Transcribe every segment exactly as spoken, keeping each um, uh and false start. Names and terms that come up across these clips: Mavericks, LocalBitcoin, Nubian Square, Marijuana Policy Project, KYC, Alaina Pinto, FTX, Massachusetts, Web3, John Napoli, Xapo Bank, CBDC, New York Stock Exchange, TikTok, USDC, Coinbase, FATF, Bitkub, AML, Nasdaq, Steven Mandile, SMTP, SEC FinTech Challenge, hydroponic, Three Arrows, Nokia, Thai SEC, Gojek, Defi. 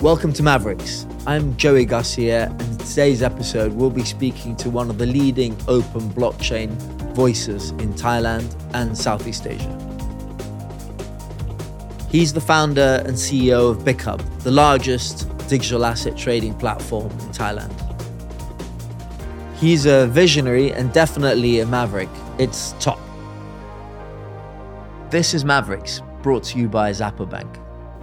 Welcome to Mavericks. I'm Joey Garcia, and in today's episode, we'll be speaking to one of the leading open blockchain voices in Thailand and Southeast Asia. He's the founder and C E O of Bitkub, the largest digital asset trading platform in Thailand. He's a visionary and definitely a maverick. It's Topp. This is Mavericks, brought to you by Xapo Bank.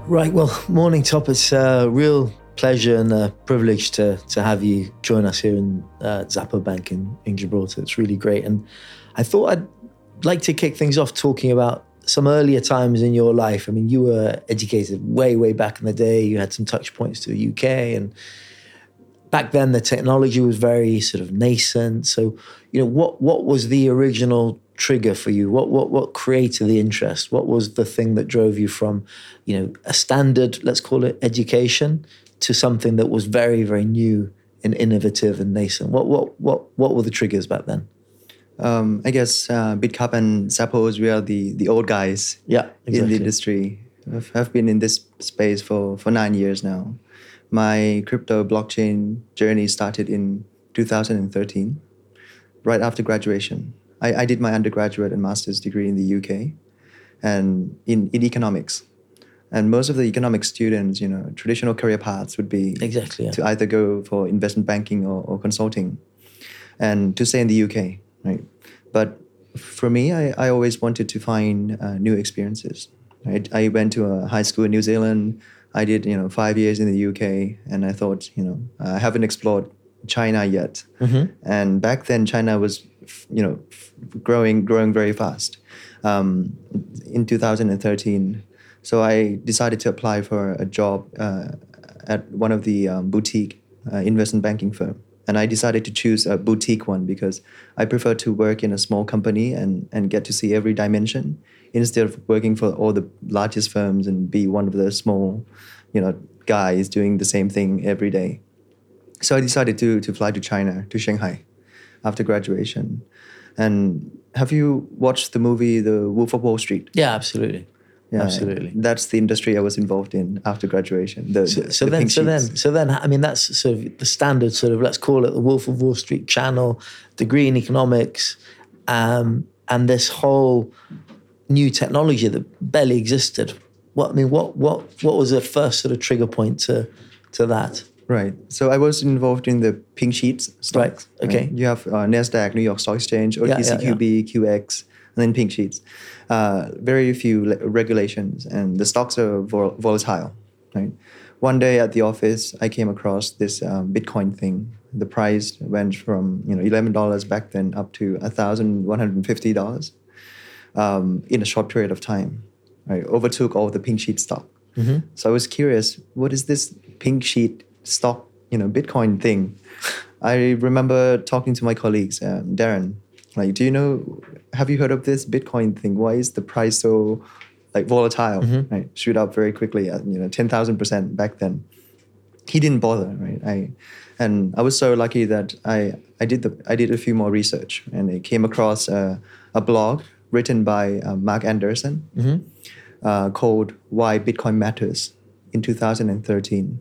Right, well, morning Topp. It's a real pleasure and a privilege to to have you join us here in uh, Xapo Bank in, in Gibraltar. It's really great. And I thought I'd like to kick things off talking about some earlier times in your life. I mean, you were educated way, way back in the day. You had some touch points to the U K. And back then, the technology was very sort of nascent. So, you know, what what was the original trigger for you? What what what created the interest? What was the thing that drove you from, you know, a standard, let's call it education, to something that was very, very new and innovative and nascent? What what what what were the triggers back then? Um, I guess uh, Bitkub and Zappo, we are the, the old guys yeah, exactly. in the industry. I've, I've been in this space for, for nine years now. My crypto blockchain journey started in two thousand thirteen, right after graduation. I, I did my undergraduate and master's degree in the U K and in, in economics. And most of the economics students, you know, traditional career paths would be exactly, yeah. to either go for investment banking or, or consulting and to stay in the U K. Right. But for me, I, I always wanted to find uh, new experiences. Right? I went to a high school in New Zealand. I did, you know, five years in the U K. And I thought, you know, I haven't explored China yet. Mm-hmm. And back then, China was, you know, growing, growing very fast um, in two thousand thirteen. So I decided to apply for a job uh, at one of the um, boutique uh, investment banking firms. And I decided to choose a boutique one because I prefer to work in a small company and, and get to see every dimension instead of working for all the largest firms and be one of the small, you know, guys doing the same thing every day. So I decided to to fly to China, to Shanghai after graduation. And have you watched the movie The Wolf of Wall Street? Yeah, absolutely. Yeah, absolutely. That's the industry I was involved in after graduation. The, so, the, so the then, so sheets. then, so then, I mean, that's sort of the standard sort of, let's call it the Wolf of Wall Street channel, degree in economics, um, and this whole new technology that barely existed. What I mean, what what what was the first sort of trigger point to to that? Right. So I was involved in the pink sheets stocks. Right. Okay. Right? You have uh, Nasdaq, New York Stock Exchange, O T C Q B, yeah, yeah, yeah. Q X. And then pink sheets, uh, very few le- regulations, and the stocks are vol- volatile, right? One day at the office, I came across this um, Bitcoin thing. The price went from, you know, eleven dollars back then up to one thousand one hundred fifty dollars um, in a short period of time, right? Overtook all the pink sheet stock. Mm-hmm. So I was curious, what is this pink sheet stock, you know, Bitcoin thing? I remember talking to my colleagues, um, Darren, like, do you know, have you heard of this Bitcoin thing? Why is the price so like volatile? Mm-hmm. Right? Shoot up very quickly at, you know, ten thousand percent back then. He didn't bother, right? I and I was so lucky that I, I did the I did a few more research and I came across a, a blog written by uh, Mark Andreessen mm-hmm. uh, called Why Bitcoin Matters in two thousand thirteen.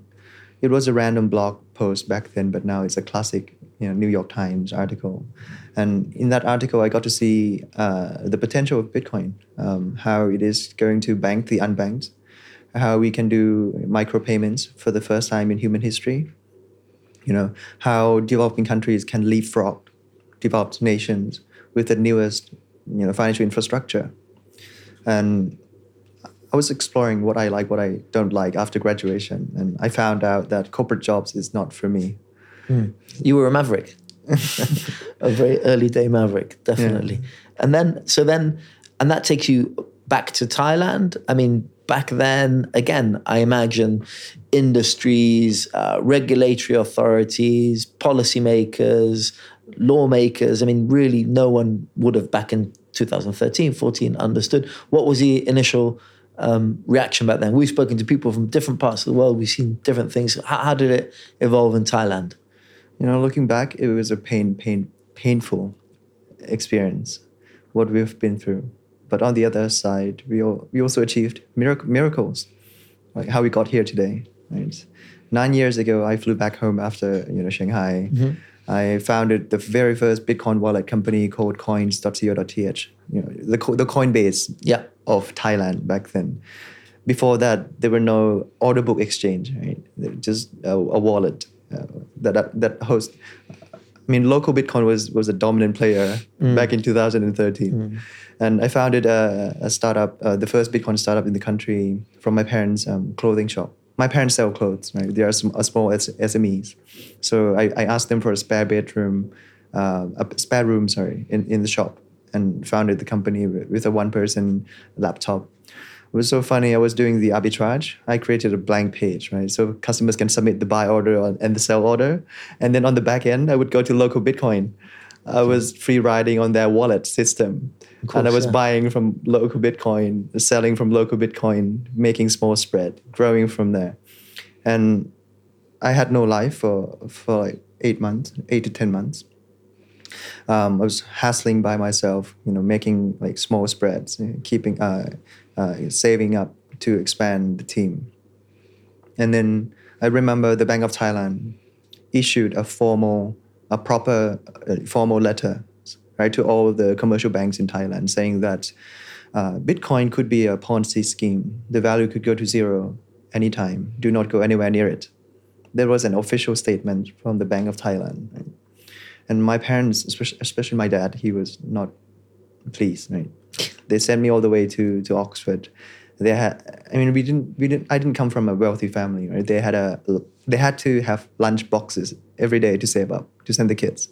It was a random blog post back then, but now it's a classic, you know, New York Times article. And in that article, I got to see uh, the potential of Bitcoin, um, how it is going to bank the unbanked, how we can do micropayments for the first time in human history, you know, how developing countries can leapfrog developed nations with the newest, you know, financial infrastructure. And I was exploring what I like, what I don't like after graduation. And I found out that corporate jobs is not for me. Mm. You were a maverick, a very early day maverick, definitely. Yeah. And then, so then, and that takes you back to Thailand. I mean, back then, again, I imagine industries, uh, regulatory authorities, policymakers, lawmakers. I mean, really no one would have back in two thousand thirteen, fourteen understood. What was the initial Um, reaction back then? We've spoken to people from different parts of the world. We've seen different things. How, how did it evolve in Thailand? You know, looking back, it was a pain, pain, painful experience, what we've been through. But on the other side, we all, we also achieved mirac- miracles, like how we got here today. Right? Nine years ago, I flew back home after you know Shanghai. Mm-hmm. I founded the very first Bitcoin wallet company called coins dot co dot t h, you know, the co- the Coinbase yeah. of Thailand back then. Before that, there were no order book exchange, right? Just a, a wallet uh, that, that that host. I mean, LocalBitcoin was was a dominant player mm. back in two thousand thirteen, mm. and I founded a, a startup, uh, the first Bitcoin startup in the country, from my parents' um, clothing shop. My parents sell clothes, right? They are some, a small S M Es. So I, I asked them for a spare bedroom, uh, a spare room, sorry, in, in the shop, and founded the company with a one-person laptop. It was so funny. I was doing the arbitrage. I created a blank page, right? So customers can submit the buy order and the sell order. And then on the back end, I would go to LocalBitcoin. I was free riding on their wallet system. Course, and I was yeah. buying from LocalBitcoin, selling from LocalBitcoin, making small spread, growing from there. And I had no life for, for like eight months, eight to ten months. Um, I was hustling by myself, you know, making like small spreads, keeping, uh, uh, saving up to expand the team. And then I remember the Bank of Thailand issued a formal, a proper uh, formal letter, right, to all the commercial banks in Thailand, saying that uh, Bitcoin could be a Ponzi scheme. The value could go to zero anytime. Do not go anywhere near it. There was an official statement from the Bank of Thailand. Right? And my parents, especially my dad, he was not pleased. Right? They sent me all the way to, to Oxford. They had, I mean, we didn't, we didn't. I didn't come from a wealthy family. Right? They had a, they had to have lunch boxes every day to save up to send the kids.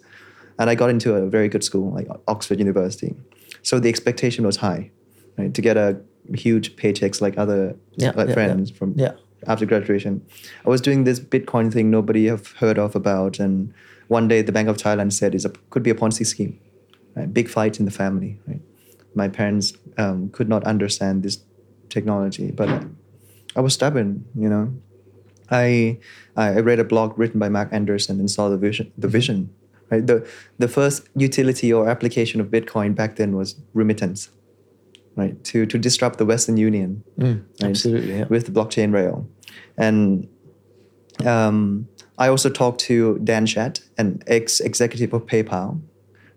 And I got into a very good school, like Oxford University. So the expectation was high, right? To get a huge paychecks like other yeah, like yeah, friends yeah. from yeah. after graduation. I was doing this Bitcoin thing nobody have heard of about. And one day the Bank of Thailand said it could be a Ponzi scheme. Right? Big fight in the family. Right? My parents um, could not understand this technology, but I, I was stubborn, you know. I I read a blog written by Mark Andreessen and saw the vision. The vision. Right? The the first utility or application of Bitcoin back then was remittance, right? To to disrupt the Western Union, mm, right? Absolutely, yeah. With the blockchain rail, and um, I also talked to Dan Shatt, an ex executive of PayPal,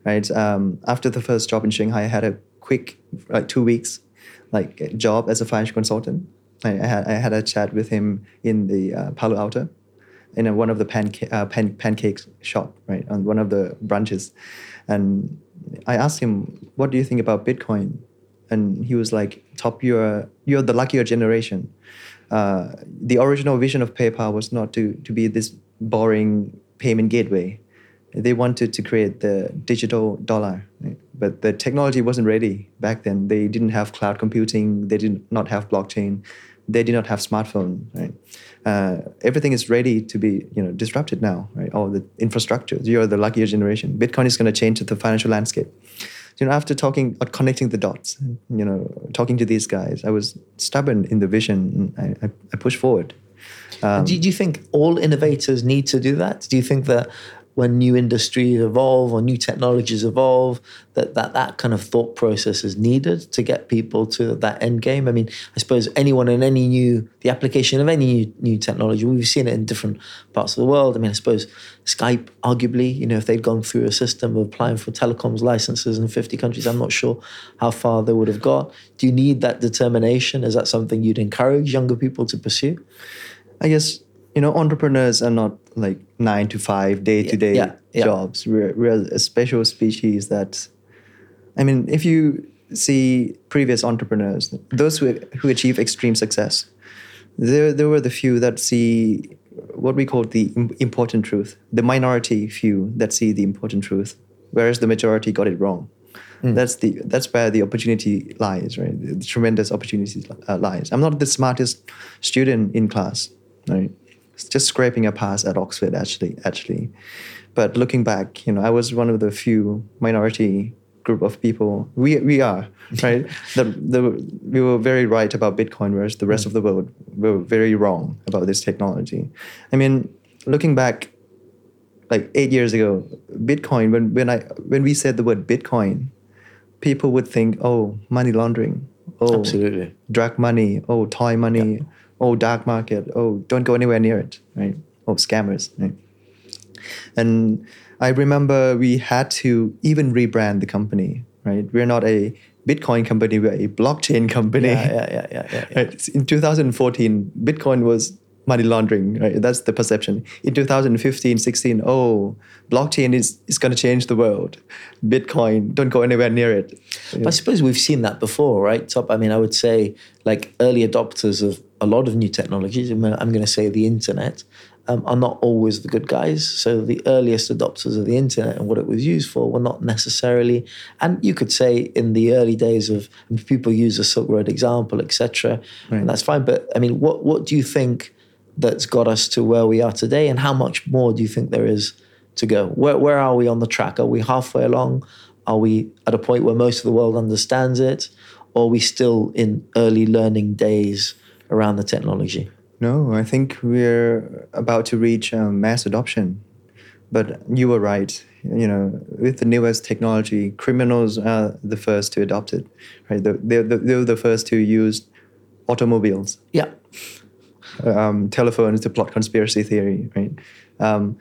right? Um, after the first job in Shanghai, I had a quick like two weeks, like job as a financial consultant. I, I had I had a chat with him in the uh, Palo Alto. in a, one of the panca- uh, pan, pancakes shop, right, on one of the branches. And I asked him, what do you think about Bitcoin? And he was like, Topp, you're, you're the luckier generation. Uh, the original vision of PayPal was not to, to be this boring payment gateway. They wanted to create the digital dollar, right? But the technology wasn't ready back then. They didn't have cloud computing. They did not have blockchain. They did not have smartphone, right? Uh, everything is ready to be, you know, disrupted now, right? All the infrastructure. You're the luckier generation. Bitcoin is going to change the financial landscape. You know, after talking, or connecting the dots, you know, talking to these guys, I was stubborn in the vision. And I, I, I pushed forward. Um, do, do you think all innovators need to do that? Do you think that when new industries evolve or new technologies evolve, that, that that kind of thought process is needed to get people to that end game? I mean, I suppose anyone in any new, the application of any new, new technology, we've seen it in different parts of the world. I mean, I suppose Skype, arguably, you know, if they'd gone through a system of applying for telecoms licenses in fifty countries, I'm not sure how far they would have got. Do you need that determination? Is that something you'd encourage younger people to pursue? I guess, you know, entrepreneurs are not like nine to five, day to day jobs. We're, we're a special species that, I mean, if you see previous entrepreneurs, those who who achieve extreme success, there there were the few that see what we call the important truth, the minority few that see the important truth, whereas the majority got it wrong. Mm. That's the that's where the opportunity lies, right? The tremendous opportunity uh, lies. I'm not the smartest student in class, right? Just scraping a pass at Oxford, actually, actually. But looking back, you know, I was one of the few minority group of people. We we are, right? the, the, we were very right about Bitcoin, whereas the rest mm. of the world were very wrong about this technology. I mean, looking back, like eight years ago, Bitcoin, when, when, I, when we said the word Bitcoin, people would think, oh, money laundering. Oh, absolutely. Drug money. Oh, toy money. Yeah. oh, dark market, oh, don't go anywhere near it, right? Oh, scammers, right? And I remember we had to even rebrand the company, right? We're not a Bitcoin company, we're a blockchain company. Yeah, yeah, yeah, yeah, yeah, yeah. Right? In two thousand fourteen, Bitcoin was money laundering, right? That's the perception. In two thousand fifteen, sixteen, oh, blockchain is, is going to change the world. Bitcoin, don't go anywhere near it. Yeah. I suppose we've seen that before, right, Top? I mean, I would say like early adopters of a lot of new technologies, I'm going to say the internet, um, are not always the good guys. So the earliest adopters of the internet and what it was used for were not necessarily, and you could say in the early days of, people use the Silk Road example, et cetera, right. And that's fine. But I mean, what what do you think that's got us to where we are today, and how much more do you think there is to go? Where where are we on the track? Are we halfway along? Are we at a point where most of the world understands it? Or are we still in early learning days around the technology? No, I think we're about to reach um, mass adoption. But you were right. You know, with the newest technology, criminals are the first to adopt it. Right? They're, they're, they're the first to use automobiles. Yeah. Um, telephones to plot conspiracy theory, right? Um,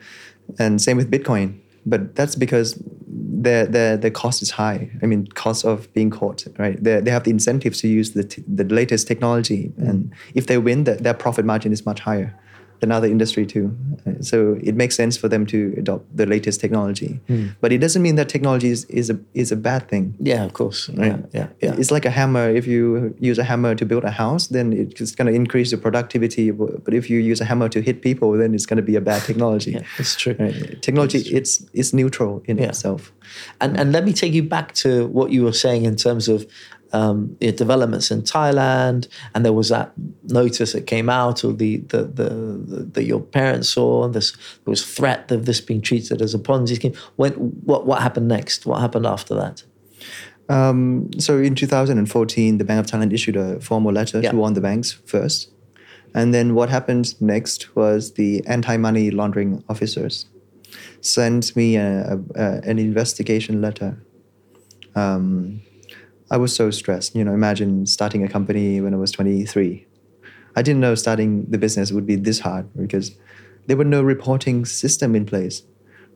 and same with Bitcoin, but that's because their their their cost is high. I mean, cost of being caught, right? They they have the incentives to use the t- the latest technology, mm. and if they win, the, their profit margin is much higher than other industry too. So it makes sense for them to adopt the latest technology, mm. but it doesn't mean that technology is, is a is a bad thing. Yeah, of course. Right? Yeah, yeah, yeah. It's like a hammer. If you use a hammer to build a house, then it's going to increase your productivity. But if you use a hammer to hit people, then it's going to be a bad technology. Yeah, it's true. Right? Technology, it's true. it's it's neutral in yeah. itself. And yeah. and let me take you back to what you were saying in terms of. Um, developments in Thailand, and there was that notice that came out, or the the the, the that your parents saw, and this there was threat of this being treated as a Ponzi scheme. When what what happened next? What happened after that? Um, so in two thousand fourteen, the Bank of Thailand issued a formal letter yeah. to warn the banks first, and then what happened next was the anti-money laundering officers sent me a, a, a, an investigation letter. Um, I was so stressed. You know, imagine starting a company when I was twenty-three. I didn't know starting the business would be this hard because there were no reporting system in place.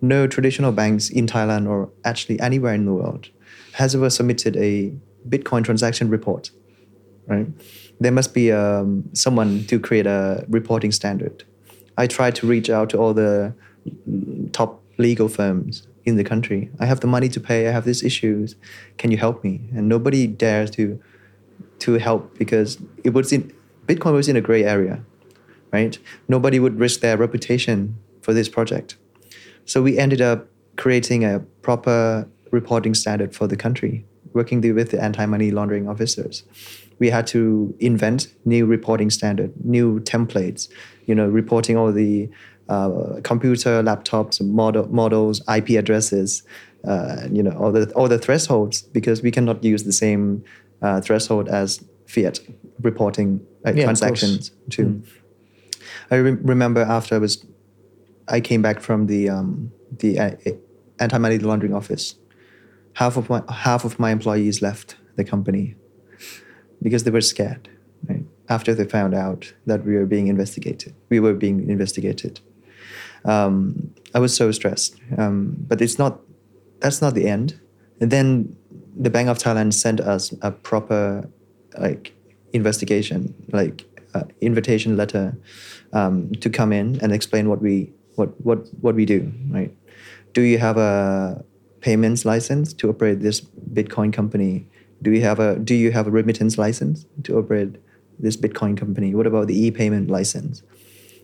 No traditional banks in Thailand or actually anywhere in the world has ever submitted a Bitcoin transaction report, right? There must be um, someone to create a reporting standard. I tried to reach out to all the top legal firms in the country. I have the money to pay, I have these issues, can you help me? And nobody dares to to help because it was in Bitcoin was in a gray area, right? Nobody would risk their reputation for this project. So we ended up creating a proper reporting standard for the country, working with the anti-money laundering officers. We had to invent new reporting standard, new templates, you know, reporting all the Uh, computer, laptops, model, models, I P addresses, uh, you know, all the all the thresholds, because we cannot use the same uh, threshold as fiat reporting uh, yeah, transactions too. Mm. I re- remember after I was, I came back from the um, the uh, anti-money laundering office. Half of my half of my employees left the company because they were scared. Right? After they found out that we were being investigated, we were being investigated. Um, I was so stressed, um, but it's not. That's not the end. And then the Bank of Thailand sent us a proper, like, investigation, like, uh, invitation letter um, to come in and explain what we what what what we do. Right? Do you have a payments license to operate this Bitcoin company? Do you have a Do you have a remittance license to operate this Bitcoin company? What about the e-payment license?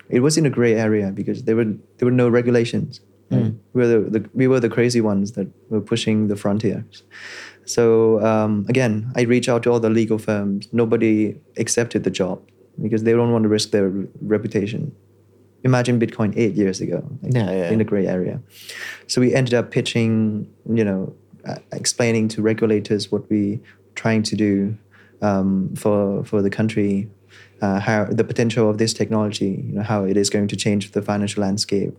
It was in a gray area because there were there were no regulations. Right? Mm. We were the, the we were the crazy ones that were pushing the frontiers. So um, again, I reached out to all the legal firms. Nobody accepted the job because they don't want to risk their re- reputation. Imagine Bitcoin eight years ago, like, yeah, yeah. in a gray area. So we ended up pitching, you know, uh, explaining to regulators what we trying to do um, for for the country. Uh, how the potential of this technology, you know, how it is going to change the financial landscape.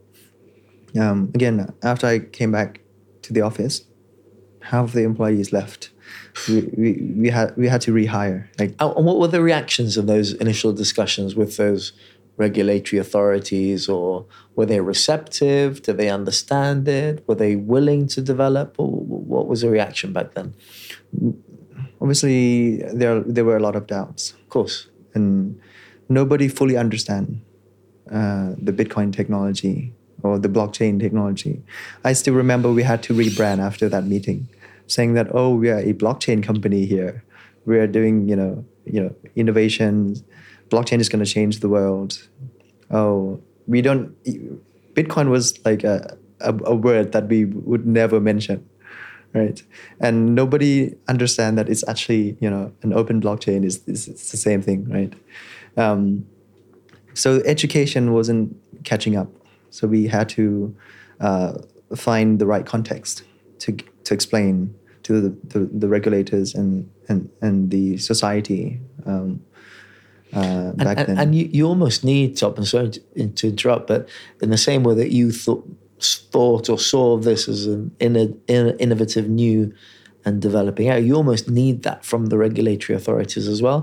Um, again, after I came back to the office, half of the employees left we we, we had we had to rehire. Like, and what were the reactions of those initial discussions with those regulatory authorities? Or were they receptive? Did they understand it? Were they willing to develop? Or what was the reaction back then? Obviously, there there were a lot of doubts, of course, and nobody fully understand uh, the Bitcoin technology or the blockchain technology. I still remember we had to rebrand after that meeting, saying that, oh, we are a blockchain company here. We are doing, you know, you know, innovations. Blockchain is going to change the world. Oh, we don't. Bitcoin was like a, a a word that we would never mention, right? And nobody understand that it's actually, you know, an open blockchain is is it's the same thing, right? Um, so education wasn't catching up. So we had to uh, find the right context to to explain to the, the, the regulators and, and and the society. Um, Uh, back and, then. And you, you almost need, Topp, and sorry to, to interrupt, but in the same way that you thought, thought or saw this as an inno, inno, innovative, new and developing area, you almost need that from the regulatory authorities as well.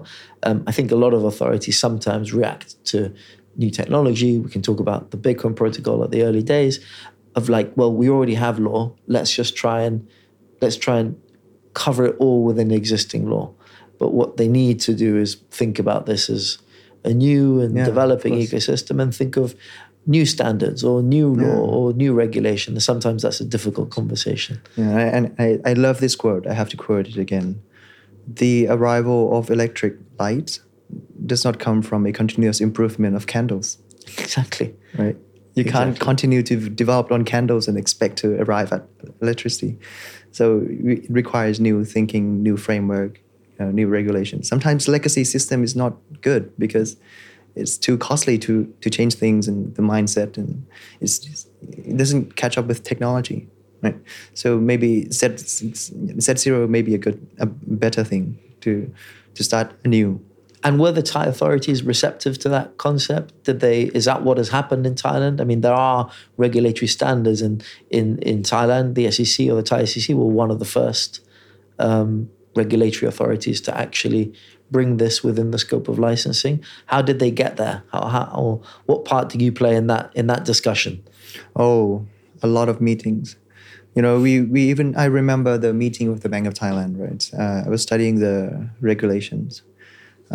Um, I think a lot of authorities sometimes react to new technology. We can talk about the Bitcoin protocol at the early days of like, well, we already have law. Let's just try and let's try and cover it all within existing law. But what they need to do is think about this as a new and yeah, developing ecosystem and think of new standards or new yeah. law or new regulation. And sometimes that's a difficult conversation. Yeah, and I, I love this quote. I have to quote it again. The arrival of electric light does not come from a continuous improvement of candles. Exactly. Right. You exactly. can't continue to develop on candles and expect to arrive at electricity. So it requires new thinking, new framework. Uh, new regulations. Sometimes legacy system is not good because it's too costly to to change things and the mindset, and it's just, it doesn't catch up with technology, right? So maybe set set zero may be a good a better thing to to start anew. And were the Thai authorities receptive to that concept? Did they? Is that what has happened in Thailand? I mean, there are regulatory standards in in in Thailand. The S E C or the Thai S E C were one of the first. Um, regulatory authorities to actually bring this within the scope of licensing. How did they get there? How, how or what part did you play in that in that discussion? Oh, a lot of meetings. You know, we we even I remember the meeting with the Bank of Thailand. Right, uh, I was studying the regulations,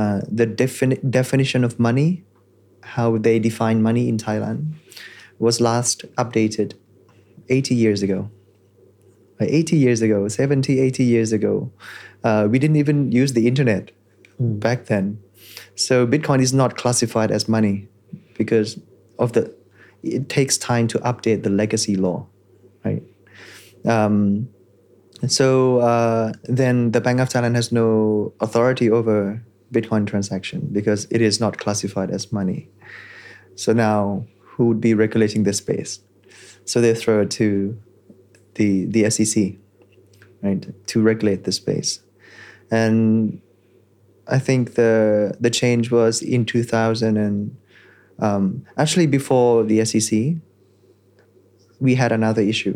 uh, the defini- definition of money, how they define money in Thailand, was last updated eighty years ago. eighty years ago, seventy, eighty years ago. Uh, we didn't even use the internet mm. back then. So Bitcoin is not classified as money because of the. It takes time to update the legacy law, right? Um, so uh, then the Bank of Thailand has no authority over Bitcoin transaction because it is not classified as money. So now who would be regulating this space? So they throw it to the the S E C, right, to regulate the space. And I think the the change was in two thousand, and um, actually before the S E C, we had another issue.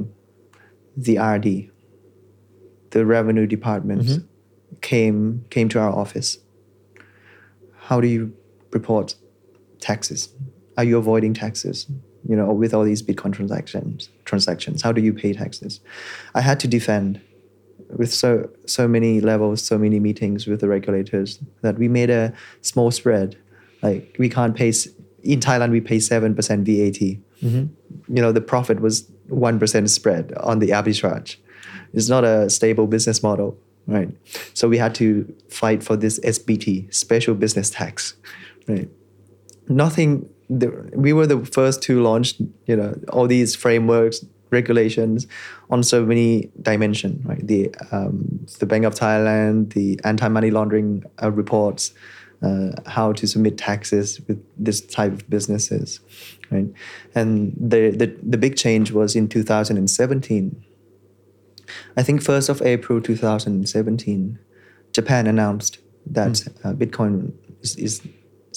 The R D, the Revenue Department, mm-hmm. came came to our office. How do you report taxes? Are you avoiding taxes? You know, with all these Bitcoin transactions, transactions, how do you pay taxes? I had to defend with so so many levels, so many meetings with the regulators that we made a small spread. Like we can't pay in Thailand, we pay seven percent V A T. Mm-hmm. You know, the profit was one percent spread on the arbitrage. It's not a stable business model, right? So we had to fight for this S B T, special business tax, right? Nothing. The, we were the first to launch, you know, all these frameworks, regulations on so many dimensions, right? The um, the Bank of Thailand, the anti-money laundering uh, reports, uh, how to submit taxes with this type of businesses, right? And the, the, the big change was in two thousand seventeen. I think first of April twenty seventeen, Japan announced that mm. uh, Bitcoin is, is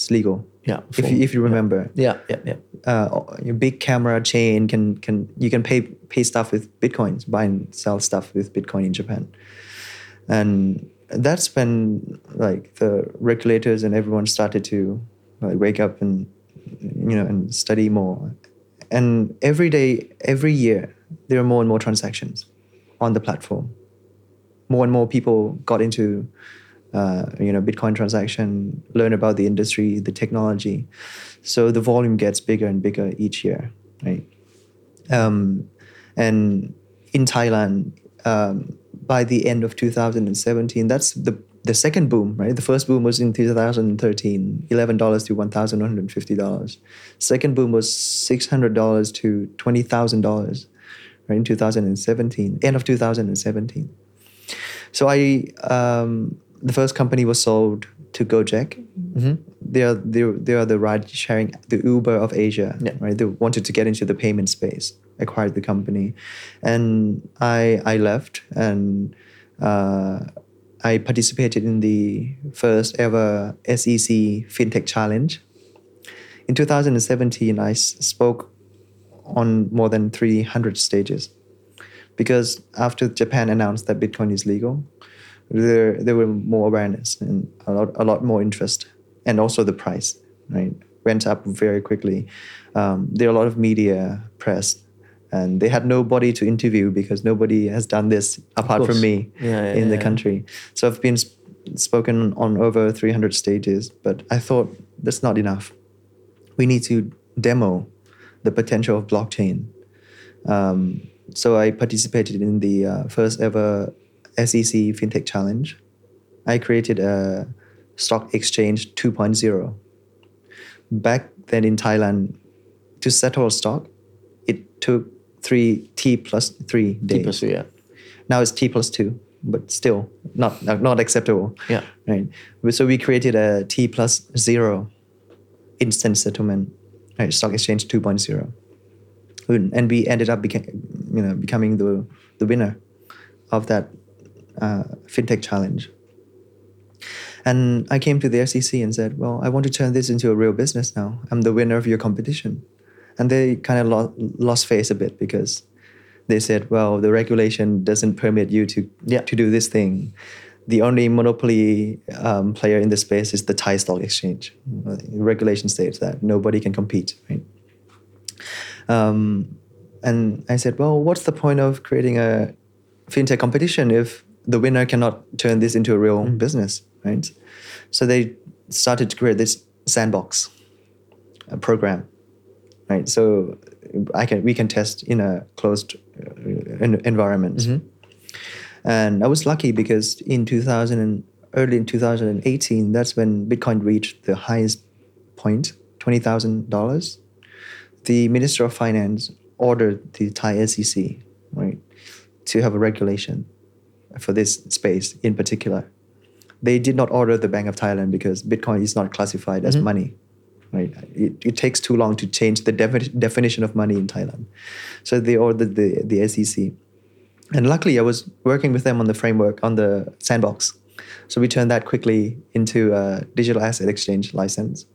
It's legal. Yeah, if you, if you remember. Yeah, yeah, yeah. Uh, your big camera chain can can you can pay pay stuff with bitcoins, buy and sell stuff with Bitcoin in Japan. And that's when like the regulators and everyone started to like wake up and, you know, and study more. And every day, every year, there are more and more transactions on the platform. More and more people got into, uh, you know, Bitcoin transaction, learn about the industry, the technology. So the volume gets bigger and bigger each year, right? Um, and in Thailand, um, by the end of two thousand seventeen, that's the the second boom, right? The first boom was in two thousand thirteen, eleven dollars to one thousand one hundred fifty dollars. Second boom was six hundred dollars to twenty thousand dollars, right, in two thousand seventeen, end of two thousand seventeen. So I, um, the first company was sold to Gojek. Mm-hmm. They are they, they are the ride sharing, the Uber of Asia, yeah. right? They wanted to get into the payment space, acquired the company, and I I left and uh, I participated in the first ever S E C FinTech Challenge. In two thousand seventeen, I s- spoke on more than three hundred stages. Because after Japan announced that Bitcoin is legal, there there were more awareness and a lot a lot more interest, and also the price, right, went up very quickly. Um, there are a lot of media press, and they had nobody to interview because nobody has done this apart from me yeah, yeah, in yeah, the yeah. country. So I've been sp- spoken on over three hundred stages, but I thought that's not enough. We need to demo the potential of blockchain. Um, So I participated in the uh, first ever S E C FinTech Challenge. I created a stock exchange two point oh. Back then in Thailand, to settle a stock, it took three T plus three days. T plus three, yeah. Now it's T plus two, but still not not acceptable. Yeah. Right. So we created a T plus zero instant settlement, right? Stock exchange two point oh. And we ended up beca- you know, becoming the, the winner of that uh, FinTech Challenge. And I came to the S E C and said, well, I want to turn this into a real business now. I'm the winner of your competition. And they kind of lo- lost face a bit because they said, well, the regulation doesn't permit you to, yeah. to do this thing. The only monopoly um, player in this space is the Thai Stock Exchange. Mm-hmm. The regulation states that nobody can compete, right? Um, and I said, well, what's the point of creating a fintech competition if the winner cannot turn this into a real mm. business, right? So they started to create this sandbox a program, right? So I can we can test in a closed environment. Mm-hmm. And I was lucky because in two thousand, early in two thousand eighteen, that's when Bitcoin reached the highest point, twenty thousand dollars. The Minister of Finance ordered the Thai S E C, right, to have a regulation for this space in particular. They did not order the Bank of Thailand because Bitcoin is not classified as mm-hmm. money, right? It, it takes too long to change the defi- definition of money in Thailand. So they ordered the, the S E C. And luckily, I was working with them on the framework, on the sandbox. So we turned that quickly into a digital asset exchange license.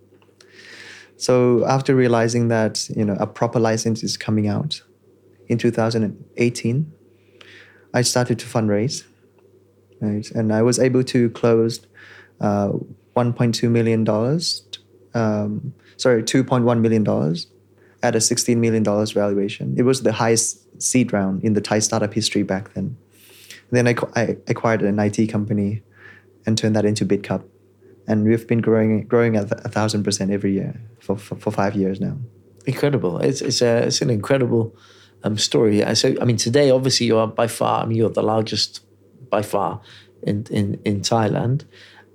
So after realizing that, you know, a proper license is coming out in two thousand eighteen, I started to fundraise, right? And I was able to close uh, one point two million dollars, um, sorry, two point one million dollars at a sixteen million dollars valuation. It was the highest seed round in the Thai startup history back then. Then I, I acquired an I T company and turned that into Bitkub. And we've been growing growing at a thousand percent every year for, for for five years now. Incredible! It's it's a it's an incredible um, story. So I mean, today obviously you are by far I mean you're the largest by far in in, in Thailand.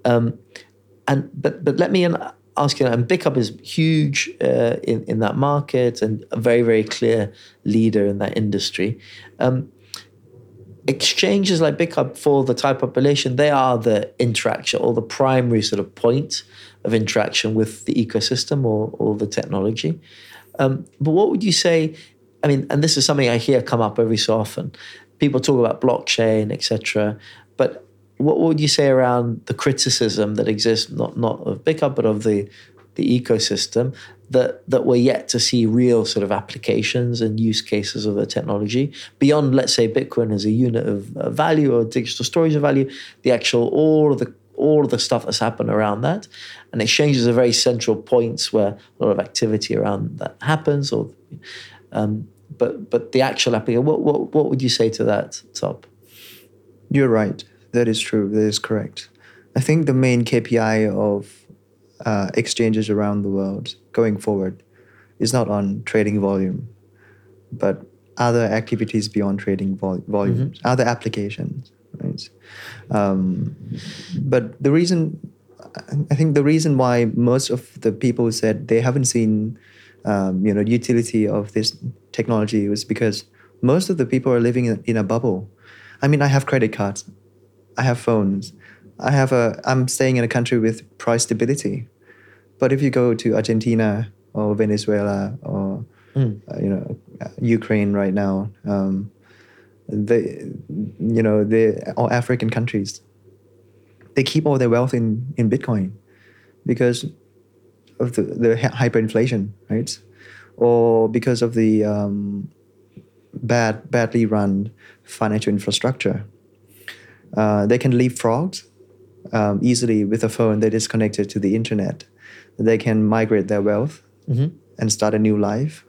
Um, and but but let me ask you. And Bitkub is huge uh, in in that market and a very very clear leader in that industry. Um, Exchanges like Bitkub for the Thai population, they are the interaction or the primary sort of point of interaction with the ecosystem or, or the technology. Um, but what would you say, I mean, and this is something I hear come up every so often. People talk about blockchain, et cetera. But what would you say around the criticism that exists, not, not of Bitkub, but of the, the ecosystem that that we're yet to see real sort of applications and use cases of the technology beyond, let's say, Bitcoin as a unit of value or digital storage of value, the actual, all of the all of the stuff that's happened around that. And exchanges are very central points where a lot of activity around that happens. Or, um, but but the actual application, what, what, what would you say to that, Top? You're right. That is true. That is correct. I think the main K P I of uh, exchanges around the world going forward is not on trading volume, but other activities beyond trading vol- volumes, mm-hmm. other applications. Right? Um, but the reason, I think the reason why most of the people said they haven't seen um, you know, utility of this technology was because most of the people are living in, in a bubble. I mean, I have credit cards, I have phones, I have a, I'm staying in a country with price stability. But if you go to Argentina or Venezuela or mm. uh, you know, Ukraine right now, um, they, you know, they all African countries, they keep all their wealth in, in Bitcoin because of the, the hyperinflation, right? Or because of the um, bad, badly run financial infrastructure. Uh, they can leapfrog um, easily with a phone that is connected to the internet. They can migrate their wealth mm-hmm. and start a new life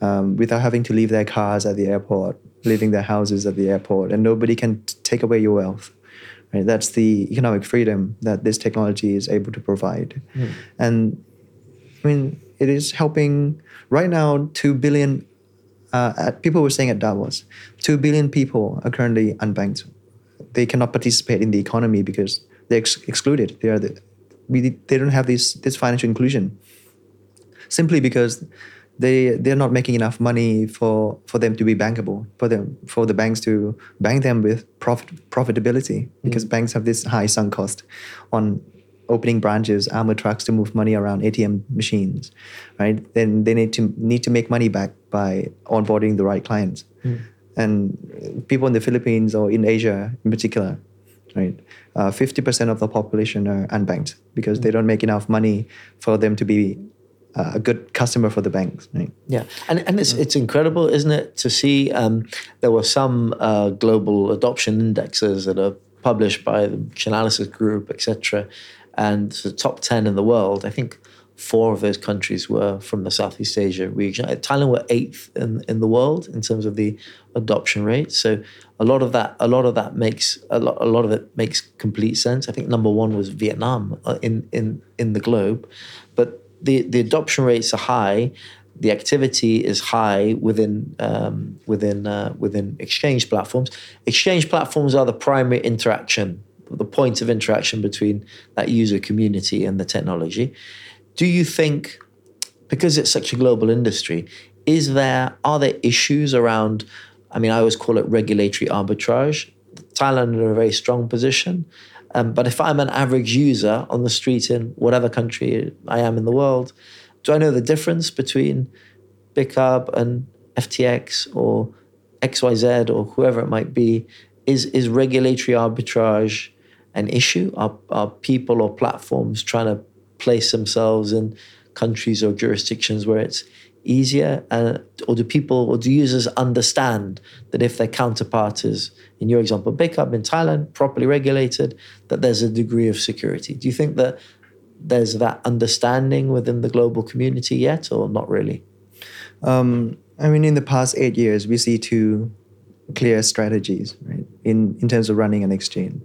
um, without having to leave their cars at the airport, leaving their houses at the airport, and nobody can t- take away your wealth. Right? That's the economic freedom that this technology is able to provide. Mm. And I mean, it is helping right now two billion, uh, people were saying at Davos, two billion people are currently unbanked. They cannot participate in the economy because they're ex- excluded. They are the, we, they don't have this this financial inclusion simply because they they're not making enough money for, for them to be bankable, for them for the banks to bank them with profit profitability because mm. banks have this high sunk cost on opening branches, armored trucks to move money around, A T M machines, right? Then they need to need to make money back by onboarding the right clients. Mm. And people in the Philippines or in Asia in particular, right? Uh, fifty percent of the population are unbanked because they don't make enough money for them to be uh, a good customer for the banks, right? Yeah, and and it's it's incredible, isn't it, to see um, there were some uh, global adoption indexes that are published by the Chainalysis Group, et cetera, and the top ten in the world, I think. Four of those countries were from the Southeast Asia region. Thailand were eighth in, in the world in terms of the adoption rate. So a lot of that, a lot of that makes a lot, a lot of it makes complete sense. I think number one was Vietnam in in in the globe, but the the adoption rates are high, the activity is high within um, within uh, within exchange platforms. Exchange platforms are the primary interaction, the point of interaction between that user community and the technology. Do you think, because it's such a global industry, is there, are there issues around, I mean, I always call it regulatory arbitrage. Thailand are in a very strong position. Um, but if I'm an average user on the street in whatever country I am in the world, do I know the difference between Bitkub and F T X or X Y Z or whoever it might be? Is, is regulatory arbitrage an issue? Are, are people or platforms trying to place themselves in countries or jurisdictions where it's easier? Uh, or do people or do users understand that if their counterpart is, in your example, Bitkub in Thailand, properly regulated, that there's a degree of security? Do you think that there's that understanding within the global community yet or not really? Um, I mean, in the past eight years, we see two clear strategies, right, in, in terms of running an exchange.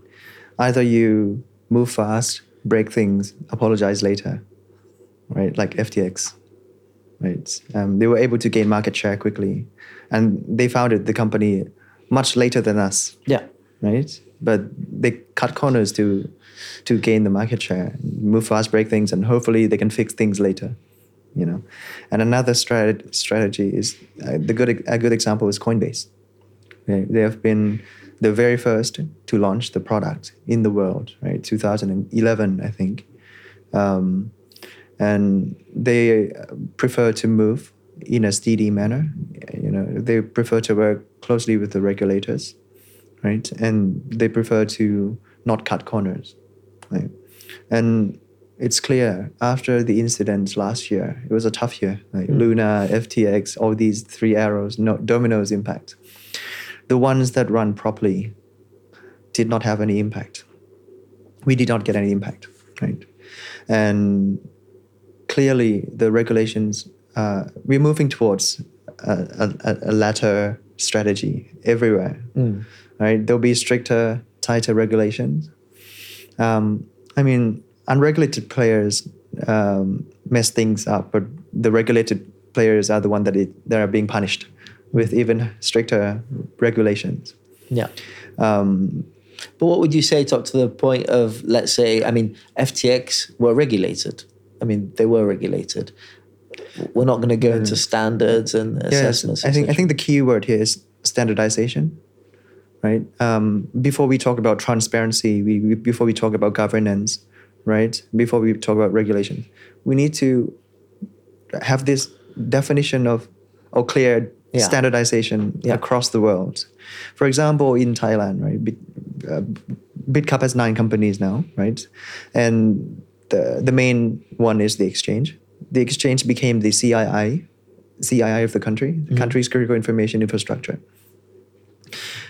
Either you move fast, break things, apologize later, right? Like F T X, right? Um, they were able to gain market share quickly, and they founded the company much later than us. Yeah, right. But they cut corners to to gain the market share, move fast, break things, and hopefully they can fix things later, you know. And another strat- strategy is uh, the good a good example is Coinbase. Right? They have been the very first to launch the product in the world, right? two thousand eleven, I think. Um, and they prefer to move in a steady manner. You know, they prefer to work closely with the regulators, right? And they prefer to not cut corners, right? And it's clear after the incident last year, it was a tough year. Like mm. Luna, F T X, all these three arrows, no, dominoes impact. The ones that run properly did not have any impact. We did not get any impact, right? And clearly the regulations, uh, we're moving towards a, a, a latter strategy everywhere, mm. right? There'll be stricter, tighter regulations. Um, I mean, unregulated players um, mess things up, but the regulated players are the one that it, that are being punished with even stricter regulations. Yeah. Um, but what would you say, Topp, to the point of, let's say, I mean, F T X were regulated. I mean, they were regulated. We're not going to go into standards and assessments. Yes, I think I think the key word here is standardization, right? Um, before we talk about transparency, we, we before we talk about governance, right? Before we talk about regulation, we need to have this definition of or clear yeah. standardization yeah. across the world. For example, in Thailand, right? Bit, uh, Bitkub has nine companies now, right? And the the main one is the exchange. The exchange became the C I I, C I I of the country, the mm. country's critical information infrastructure.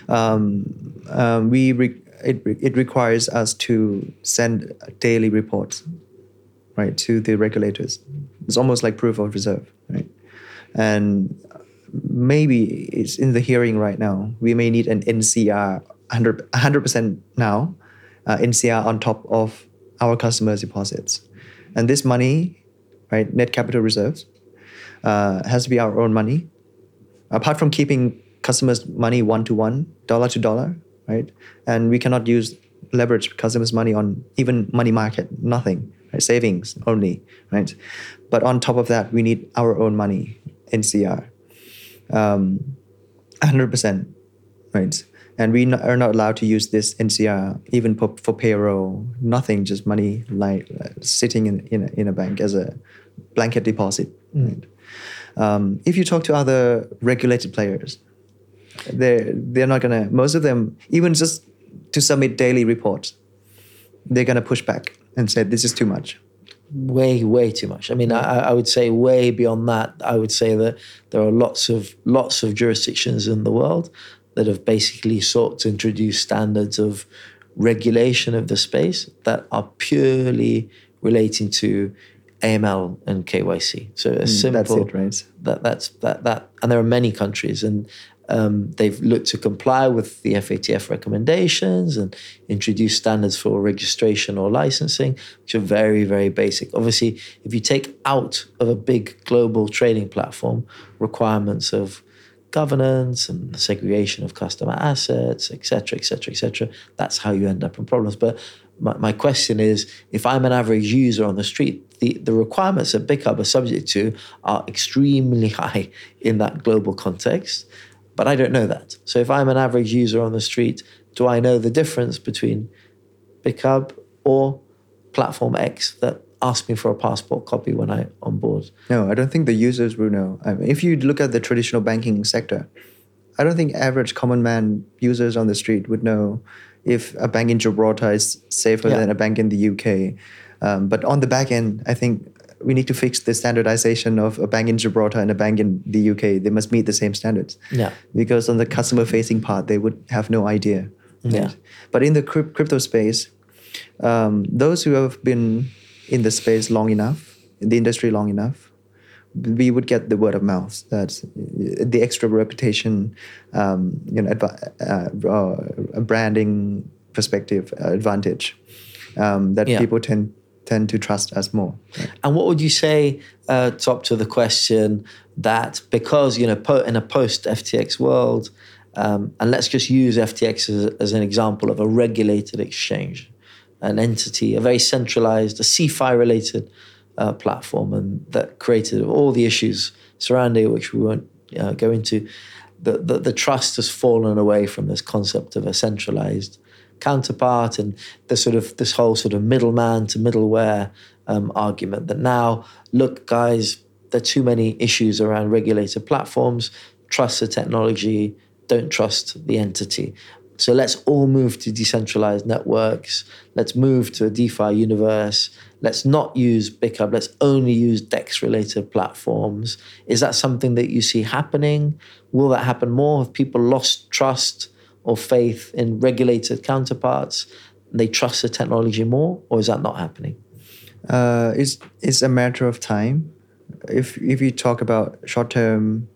Um, um, we re- it it requires us to send daily reports, right, to the regulators. It's almost like proof of reserve, right? And maybe it's in the hearing right now. We may need an N C R one hundred percent now, uh, N C R on Topp of our customers' deposits, and this money. Right, net capital reserves uh, has to be our own money. Apart from keeping customers' money one to one, dollar to dollar, right? And we cannot use leverage customers' money on even money market, nothing, right? Savings only, right? But on Topp of that, we need our own money, N C R, um, one hundred percent, right? And we are not allowed to use this N C R even for, for payroll, nothing, just money like uh, sitting in in a, in a bank as a blanket deposit. Right? Um, if you talk to other regulated players, they're, they're not going to, most of them, even just to submit daily reports, they're going to push back and say, this is too much. Way, way too much. I mean, yeah. I, I would say way beyond that. I would say that there are lots of lots of jurisdictions in the world that have basically sought to introduce standards of regulation of the space that are purely relating to A M L and K Y C. So a mm, simple, that's it, right? That that's that that, and there are many countries, and um, they've looked to comply with the F A T F recommendations and introduce standards for registration or licensing, which are very, very basic. Obviously, if you take out of a big global trading platform requirements of governance and the segregation of customer assets, et cetera, et cetera, et cetera. That's how you end up in problems. But my, my question is, if I'm an average user on the street, the, the requirements that Bitkub are subject to are extremely high in that global context, but I don't know that. So if I'm an average user on the street, do I know the difference between Bitkub or Platform X that ask me for a passport copy when I onboard? No, I don't think the users will know. I mean, if you look at the traditional banking sector, I don't think average common man users on the street would know if a bank in Gibraltar is safer yeah. than a bank in the U K. Um, but on the back end, I think we need to fix the standardization of a bank in Gibraltar and a bank in the U K. They must meet the same standards. Yeah. Because on the customer-facing part, they would have no idea. Yeah. Right? But in the crypto space, um, those who have been in the space long enough, in the industry long enough, we would get the word of mouth, that the extra reputation, um, you know, adv- uh, uh, branding perspective uh, advantage, um, that yeah. people tend tend to trust us more. Right? And what would you say, uh, Topp, to the question that because you know po- in a post F T X world, um, and let's just use F T X as, as an example of a regulated exchange, an entity, a very centralized, a C F I-related uh, platform, and that created all the issues surrounding it, which we won't uh, go into. The, the, the trust has fallen away from this concept of a centralized counterpart and the sort of this whole sort of middleman to middleware um, argument that now, look, guys, there are too many issues around regulated platforms. Trust the technology, don't trust the entity. So let's all move to decentralized networks. Let's move to a DeFi universe. Let's not use Bitkub. Let's only use DEX-related platforms. Is that something that you see happening? Will that happen more? Have people lost trust or faith in regulated counterparts? They trust the technology more, or is that not happening? Uh, it's it's a matter of time. If if you talk about short term,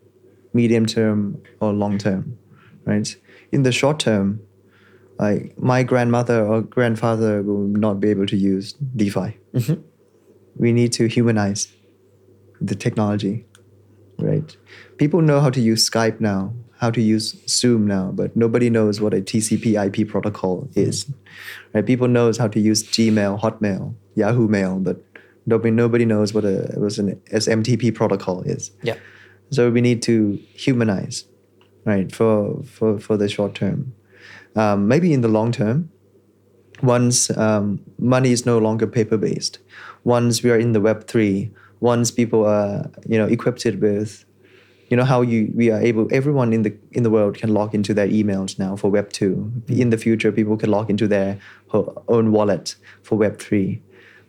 medium term, or long term, right? In the short term, like my grandmother or grandfather will not be able to use DeFi. Mm-hmm. We need to humanize the technology, right? People know how to use Skype now, how to use Zoom now, but nobody knows what a T C P I P protocol is. Mm. Right? People knows how to use Gmail, Hotmail, Yahoo Mail, but nobody nobody knows what a was an S M T P protocol is. Yeah. So we need to humanize, right? For for for the short term, um, maybe in the long term, once um, money is no longer paper based, once we are in the Web three, once people are you know equipped with You know how you we are able. Everyone in the in the world can log into their emails now for Web two. In the future, people can log into their own wallet for Web three.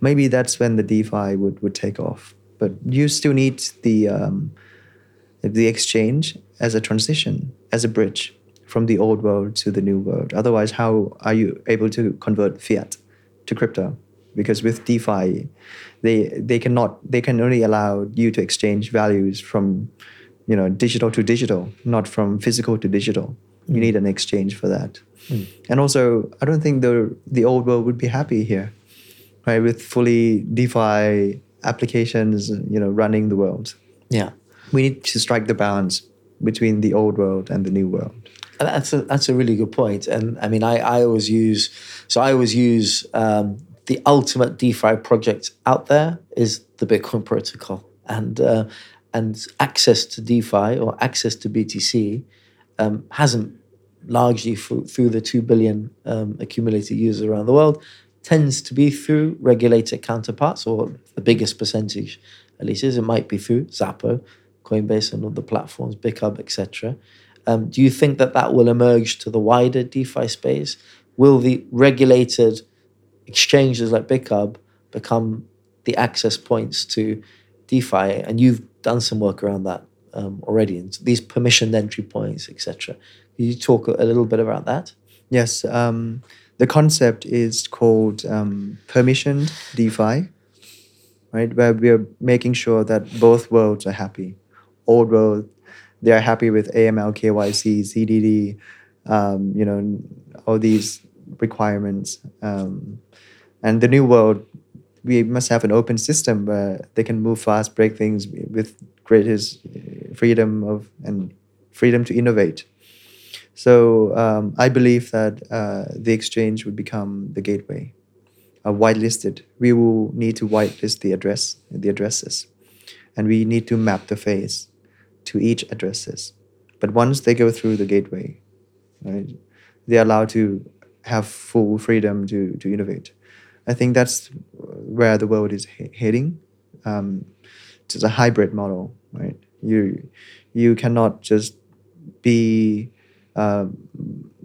Maybe that's when the DeFi would, would take off. But you still need the um, the exchange as a transition, as a bridge from the old world to the new world. Otherwise, how are you able to convert fiat to crypto? Because with DeFi, they they cannot they can only allow you to exchange values from you know, digital to digital, not from physical to digital. Mm. You need an exchange for that. Mm. And also, I don't think the the old world would be happy here, right? With fully DeFi applications, you know, running the world. Yeah. We need to strike the balance between the old world and the new world. And that's a, that's a really good point. And I mean, I, I always use, so I always use um, the ultimate DeFi project out there is the Bitcoin protocol. And, uh, And access to DeFi or access to B T C um, hasn't largely f- through the two billion um, accumulated users around the world, tends to be through regulated counterparts, or the biggest percentage at least is, it might be through Zappo, Coinbase and other platforms, Bitkub, et cetera. Um, do you think that that will emerge to the wider DeFi space? Will the regulated exchanges like Bitkub become the access points to DeFi? And you've done some work around that um, already, and these permissioned entry points, et cetera. Can you talk a little bit about that? Yes. Um, the concept is called um, permissioned DeFi, right? Where we are making sure that both worlds are happy. Old world, they are happy with A M L, K Y C, C D D, um, you know, all these requirements. Um, and the new world, we must have an open system where they can move fast, break things with greatest freedom of and freedom to innovate. So um, I believe that uh, the exchange would become the gateway. Uh, whitelisted, we will need to whitelist the address, the addresses, and we need to map the face to each addresses. But once they go through the gateway, right, they're allowed to have full freedom to to innovate. I think that's where the world is he- heading. Um, it's a hybrid model, right? You you cannot just be uh,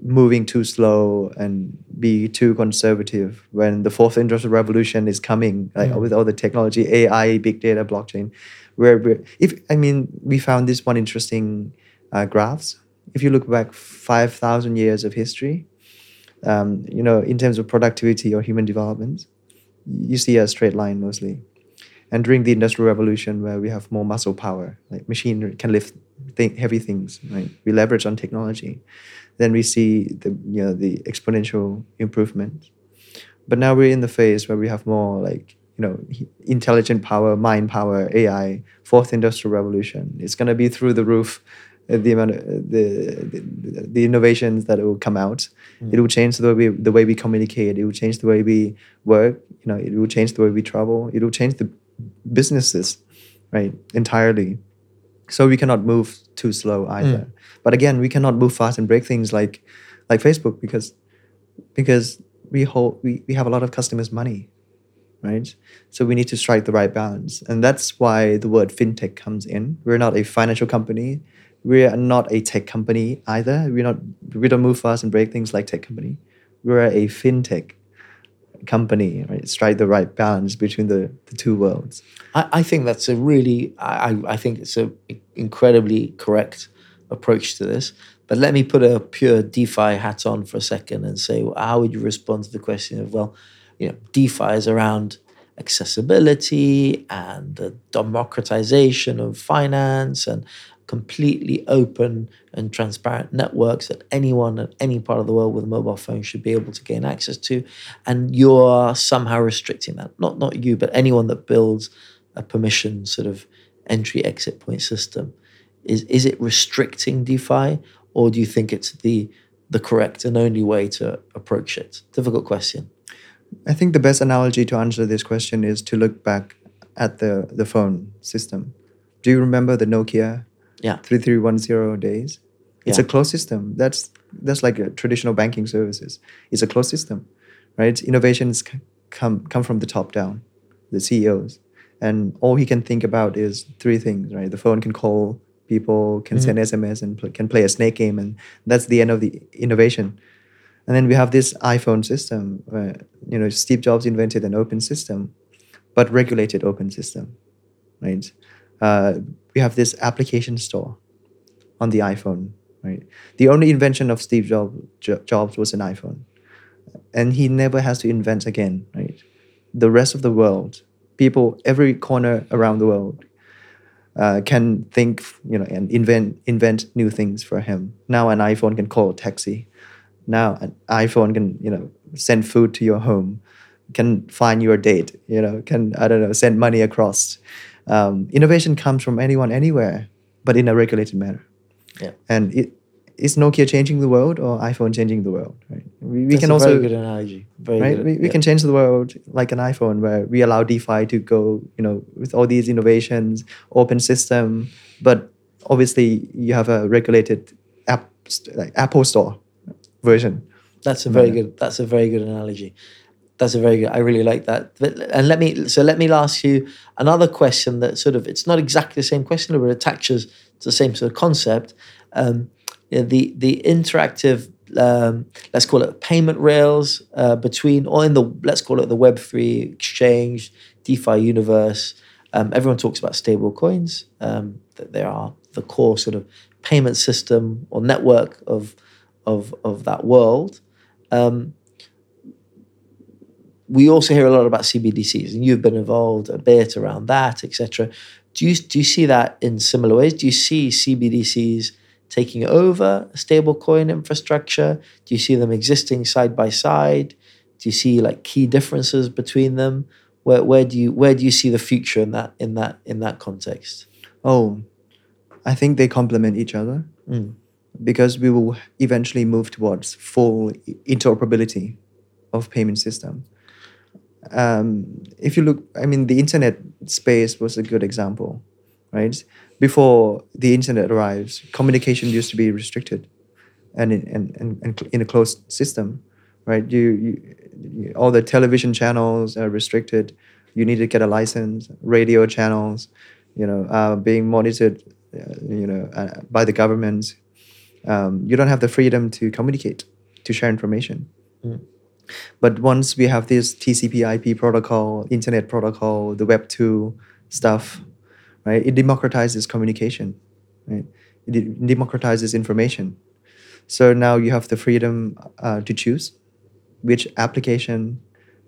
moving too slow and be too conservative when the fourth industrial revolution is coming, like yeah. with all the technology, A I, big data, blockchain. Where we're, if I mean, we found this one interesting uh, graphs. If you look back five thousand years of history. Um, you know, in terms of productivity or human development, you see a straight line mostly. And during the Industrial Revolution, where we have more muscle power, like machinery can lift th- heavy things, right? We leverage on technology. Then we see the you know the exponential improvement. But now we're in the phase where we have more like you know intelligent power, mind power, A I. Fourth Industrial Revolution. It's gonna be through the roof. The amount, of, the, the the innovations that will come out, mm. it will change the way we the way we communicate. It will change the way we work. You know, it will change the way we travel. It will change the businesses, right? Entirely. So we cannot move too slow either. Mm. But again, we cannot move fast and break things like like Facebook because because we hold we, we have a lot of customers' money, right? So we need to strike the right balance, and that's why the word fintech comes in. We're not a financial company. We are not a tech company either. We're not, we don't move fast and break things like tech company. We're a fintech company, right? Strike the right balance between the, the two worlds. I, I think that's a really, I, I think it's an incredibly correct approach to this. But let me put a pure DeFi hat on for a second and say, well, how would you respond to the question of, well, you know, DeFi is around accessibility and the democratization of finance and completely open and transparent networks that anyone at any part of the world with a mobile phone should be able to gain access to, and you're somehow restricting that. Not not you, but anyone that builds a permission sort of entry exit point system. Is is it restricting DeFi, or do you think it's the the correct and only way to approach it? Difficult question. I think the best analogy to answer this question is to look back at the, the phone system. Do you remember the Nokia yeah. three three one zero days? It's yeah. a closed system. That's that's like a traditional banking services. It's a closed system, right? Innovations come come from the top down, the C E Os. And all he can think about is three things, right? The phone can call people, can mm-hmm. send S M S, and pl- can play a snake game. And that's the end of the innovation. And then we have this iPhone system where, you know, Steve Jobs invented an open system, but regulated open system, right? Uh, we have this application store on the iPhone, right? The only invention of Steve Jobs, jo- Jobs was an iPhone. And he never has to invent again, right? The rest of the world, people, every corner around the world uh, can think, you know, and invent, invent new things for him. Now an iPhone can call a taxi. Now an iPhone can, you know, send food to your home, can find your date, you know, can, I don't know, send money across. Um, innovation comes from anyone, anywhere, but in a regulated manner. Yeah. And it, is Nokia changing the world or iPhone changing the world? Right. We, we That's can a also very good analogy. Very right? good. We, we yeah. can change the world like an iPhone, where we allow DeFi to go, you know, with all these innovations, open system, but obviously you have a regulated app, like Apple Store version. That's a very yeah. good. That's a very good analogy. That's a very good. I really like that. But, and let me. So let me ask you another question that sort of, it's not exactly the same question, but it attaches to the same sort of concept. Um, the the interactive, um, let's call it payment rails uh, between, or in the, let's call it the Web three exchange, DeFi universe. Um, everyone talks about stable coins. Um, that they are the core sort of payment system or network of. Of of that world. Um, we also hear a lot about C B D Cs, and you've been involved a bit around that, et cetera. Do you do you see that in similar ways? Do you see C B D Cs taking over stablecoin infrastructure? Do you see them existing side by side? Do you see like key differences between them? Where where do you where do you see the future in that in that in that context? Oh, I think they complement each other. Mm. Because we will eventually move towards full interoperability of payment system. Um, if you look, I mean, the internet space was a good example, right? Before the internet arrives, communication used to be restricted and in, and, and, and in a closed system, right? You, you, you all the television channels are restricted. You need to get a license. Radio channels, you know, are being monitored, uh, you know, uh, by the government. Um, you don't have the freedom to communicate, to share information. Mm. But once we have this T C P I P protocol, internet protocol, the Web two stuff, right? It democratizes communication, right? It de- democratizes information. So now you have the freedom uh, to choose which application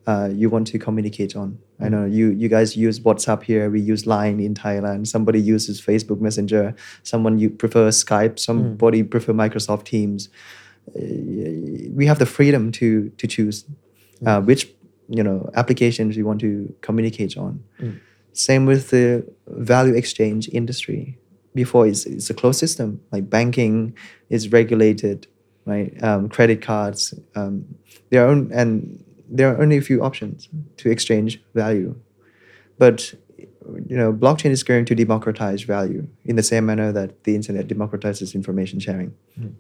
uh, you want to communicate on. I know you you guys use WhatsApp here. We use Line in Thailand. Somebody uses Facebook Messenger. Someone you prefer Skype. Somebody mm. prefer Microsoft Teams. We have the freedom to to choose uh, which you know applications we want to communicate on. Mm. Same with the value exchange industry. Before it's it's a closed system. Like banking is regulated, right? Um, credit cards, um, their own and. There are only a few options to exchange value. But you know, blockchain is going to democratize value in the same manner that the internet democratizes information sharing. Mm.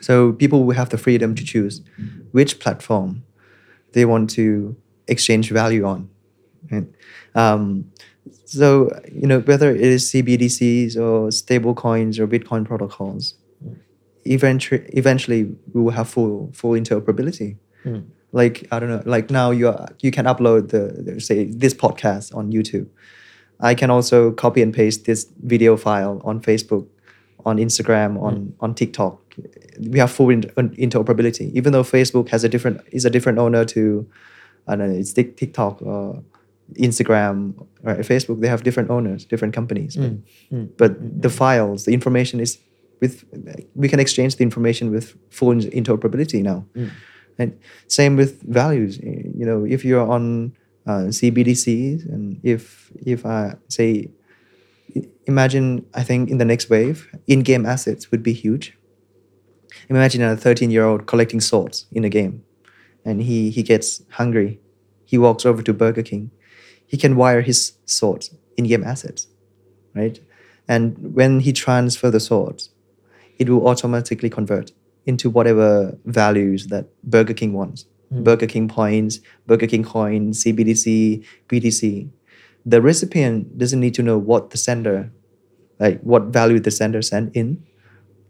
So people will have the freedom to choose which platform they want to exchange value on. Right? Um, So, you know, whether it is C B D Cs or stable coins or Bitcoin protocols, mm. eventually, eventually we will have full full interoperability. Mm. Like, I don't know, like now you are, you can upload the, the say this podcast on YouTube. I can also copy and paste this video file on Facebook, on Instagram, on mm. on TikTok. We have full inter- interoperability, even though Facebook has a different is a different owner to, I don't know, it's TikTok or Instagram or Facebook. They have different owners, different companies. Mm. But, mm. but mm. the files, the information is with. We can exchange the information with full interoperability now, mm. and same with values. You know, if you're on uh, C B D Cs, and if if I say. Imagine, I think in the next wave, in-game assets would be huge. Imagine a thirteen-year-old collecting swords in a game, and he he gets hungry. He walks over to Burger King. He can wire his swords, in-game assets, right? And when he transfers the swords, it will automatically convert into whatever values that Burger King wants. Mm. Burger King points, Burger King coins, C B D C, B T C. The recipient doesn't need to know what the sender, like what value the sender sent in.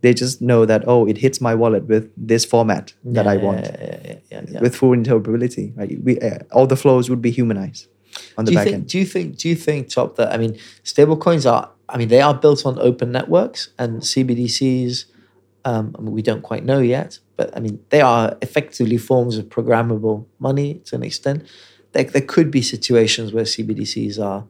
They just know that, oh, it hits my wallet with this format that yeah, I want, yeah, yeah, yeah, yeah, yeah. with full interoperability. Right? We, uh, all the flows would be humanized on the do you back think, end. Do you think? Do you think, Topp, that I mean, stablecoins are, I mean, they are built on open networks, and C B D Cs. Um, I mean, we don't quite know yet, but I mean, they are effectively forms of programmable money to an extent. There could be situations where C B D Cs are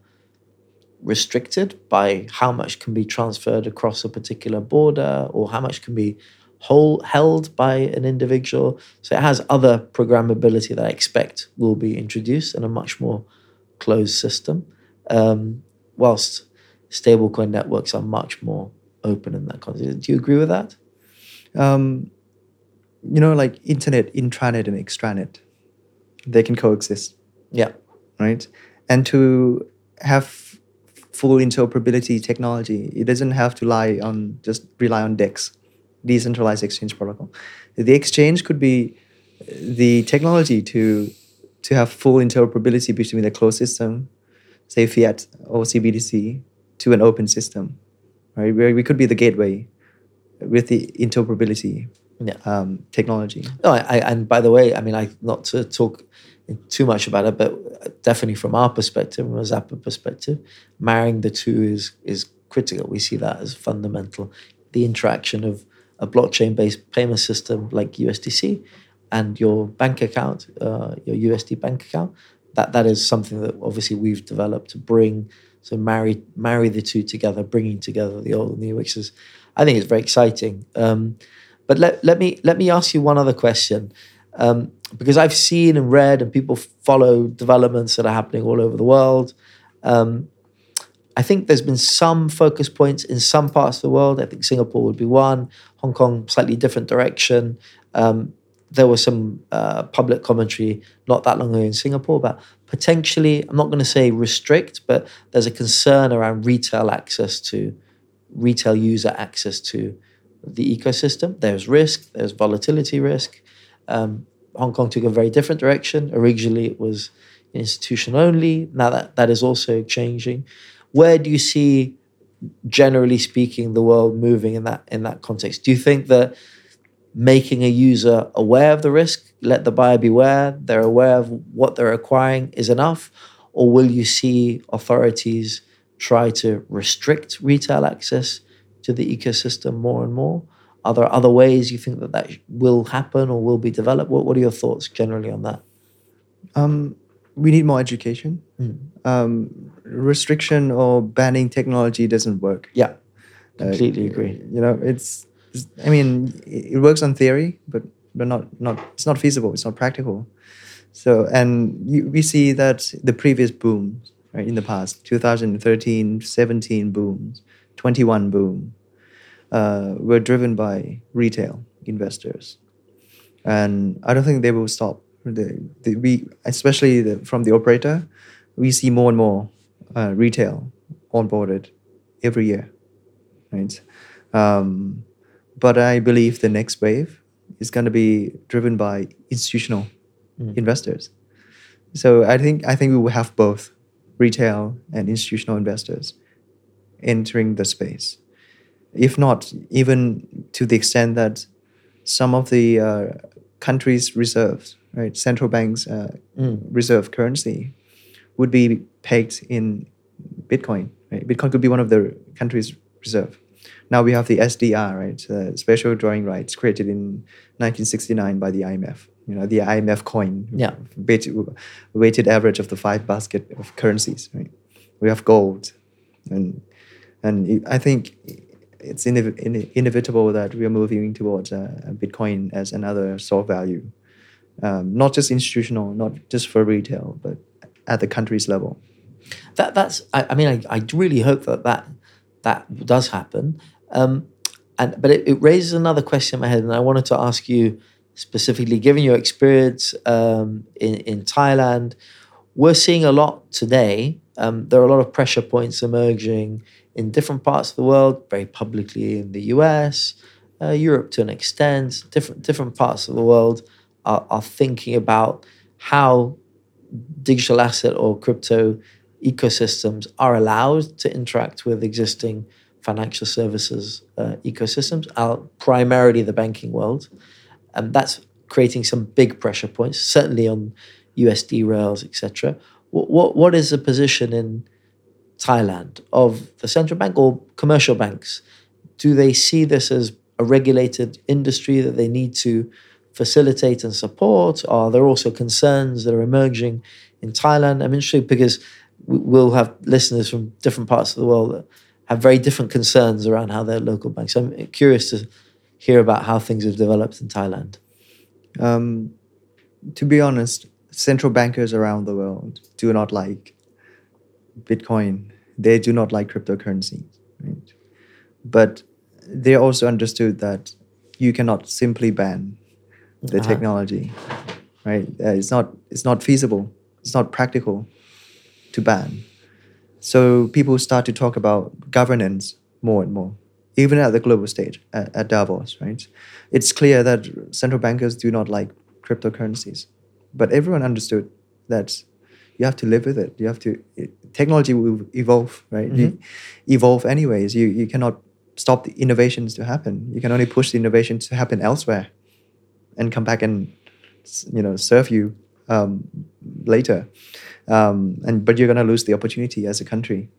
restricted by how much can be transferred across a particular border or how much can be whole, held by an individual. So it has other programmability that I expect will be introduced in a much more closed system, um, whilst stablecoin networks are much more open in that context. Do you agree with that? Um, you know, like internet, intranet and extranet, they can coexist. Yeah. Right? And to have full interoperability technology, it doesn't have to lie on just rely on DEX, decentralized exchange protocol. The exchange could be the technology to to have full interoperability between the closed system, say fiat or C B D C, to an open system. Right? Where we could be the gateway with the interoperability yeah. um, technology. No, I, I and by the way, I mean I not to talk too much about it, but definitely from our perspective, from a Zappo perspective, marrying the two is is critical. We see that as fundamental. The interaction of a blockchain-based payment system like U S D C and your bank account, uh, your U S D bank account, that that is something that obviously we've developed to bring. So marry marry the two together, bringing together the old and new, which is, I think, it's very exciting. Um, but let let me let me ask you one other question. Um, because I've seen and read and people follow developments that are happening all over the world. Um, I think there's been some focus points in some parts of the world. I think Singapore would be one, Hong Kong, slightly different direction. Um, there was some uh, public commentary not that long ago in Singapore about potentially, I'm not going to say restrict, but there's a concern around retail access to, retail user access to the ecosystem. There's risk, there's volatility risk. Um, Hong Kong took a very different direction. Originally, it was institution only. Now that, that is also changing. Where do you see, generally speaking, the world moving in that in that context? Do you think that making a user aware of the risk, let the buyer beware, they're aware of what they're acquiring is enough? Or will you see authorities try to restrict retail access to the ecosystem more and more? Are there other ways you think that that will happen or will be developed? What, what are your thoughts generally on that? Um, we need more education. Mm. Um, restriction or banning technology doesn't work. Yeah, completely uh, agree. You know, it's, it's. I mean, it works on theory, but but not not. It's not feasible. It's not practical. So, and you, we see that the previous booms, right, in the past, two thousand thirteen, seventeen booms, twenty-one boom. Uh, were driven by retail investors, and I don't think they will stop. The, the, we, especially the, from the operator, we see more and more uh, retail onboarded every year, right? Um, but I believe the next wave is going to be driven by institutional mm. investors. So I think I think we will have both retail and institutional investors entering the space. If not, even to the extent that some of the uh, countries' reserves, right, central banks' uh, mm. reserve currency would be pegged in Bitcoin. Right? Bitcoin could be one of the countries' reserve. Now we have the S D R, right, uh, special drawing rights, created in nineteen sixty-nine by the I M F. You know, the I M F coin, yeah. weighted, weighted average of the five basket of currencies. Right? We have gold, and and I think it's inev- in- inevitable that we are moving towards uh, Bitcoin as another store of value, um, not just institutional, not just for retail, but at the country's level. That that's. I, I mean, I, I really hope that that. That does happen, um, and but it, it raises another question in my head, and I wanted to ask you specifically, given your experience um, in, in Thailand. We're seeing a lot today. Um, there are a lot of pressure points emerging in different parts of the world, very publicly in the U S, uh, Europe to an extent. Different different parts of the world are, are thinking about how digital asset or crypto ecosystems are allowed to interact with existing financial services uh, ecosystems, uh, primarily the banking world. And that's creating some big pressure points, certainly on U S D rails, et cetera. What, what, what is the position in Thailand of the central bank or commercial banks? Do they see this as a regulated industry that they need to facilitate and support? Are there also concerns that are emerging in Thailand? I'm interested because we'll have listeners from different parts of the world that have very different concerns around how their local banks. So I'm curious to hear about how things have developed in Thailand. Um, to be honest, central bankers around the world do not like Bitcoin. They do not like cryptocurrency. Right? But they also understood that you cannot simply ban the uh-huh. technology. Right? Uh, it's not. It's not feasible. It's not practical to ban. So people start to talk about governance more and more, even at the global stage, at, at Davos, right? It's clear that central bankers do not like cryptocurrencies, but everyone understood that you have to live with it. You have to, it, technology will evolve, right? Mm-hmm. You evolve anyways. You, you cannot stop the innovations to happen. You can only push the innovation to happen elsewhere and come back and, you know, serve you um, later. Um, and but you're going to lose the opportunity as a country.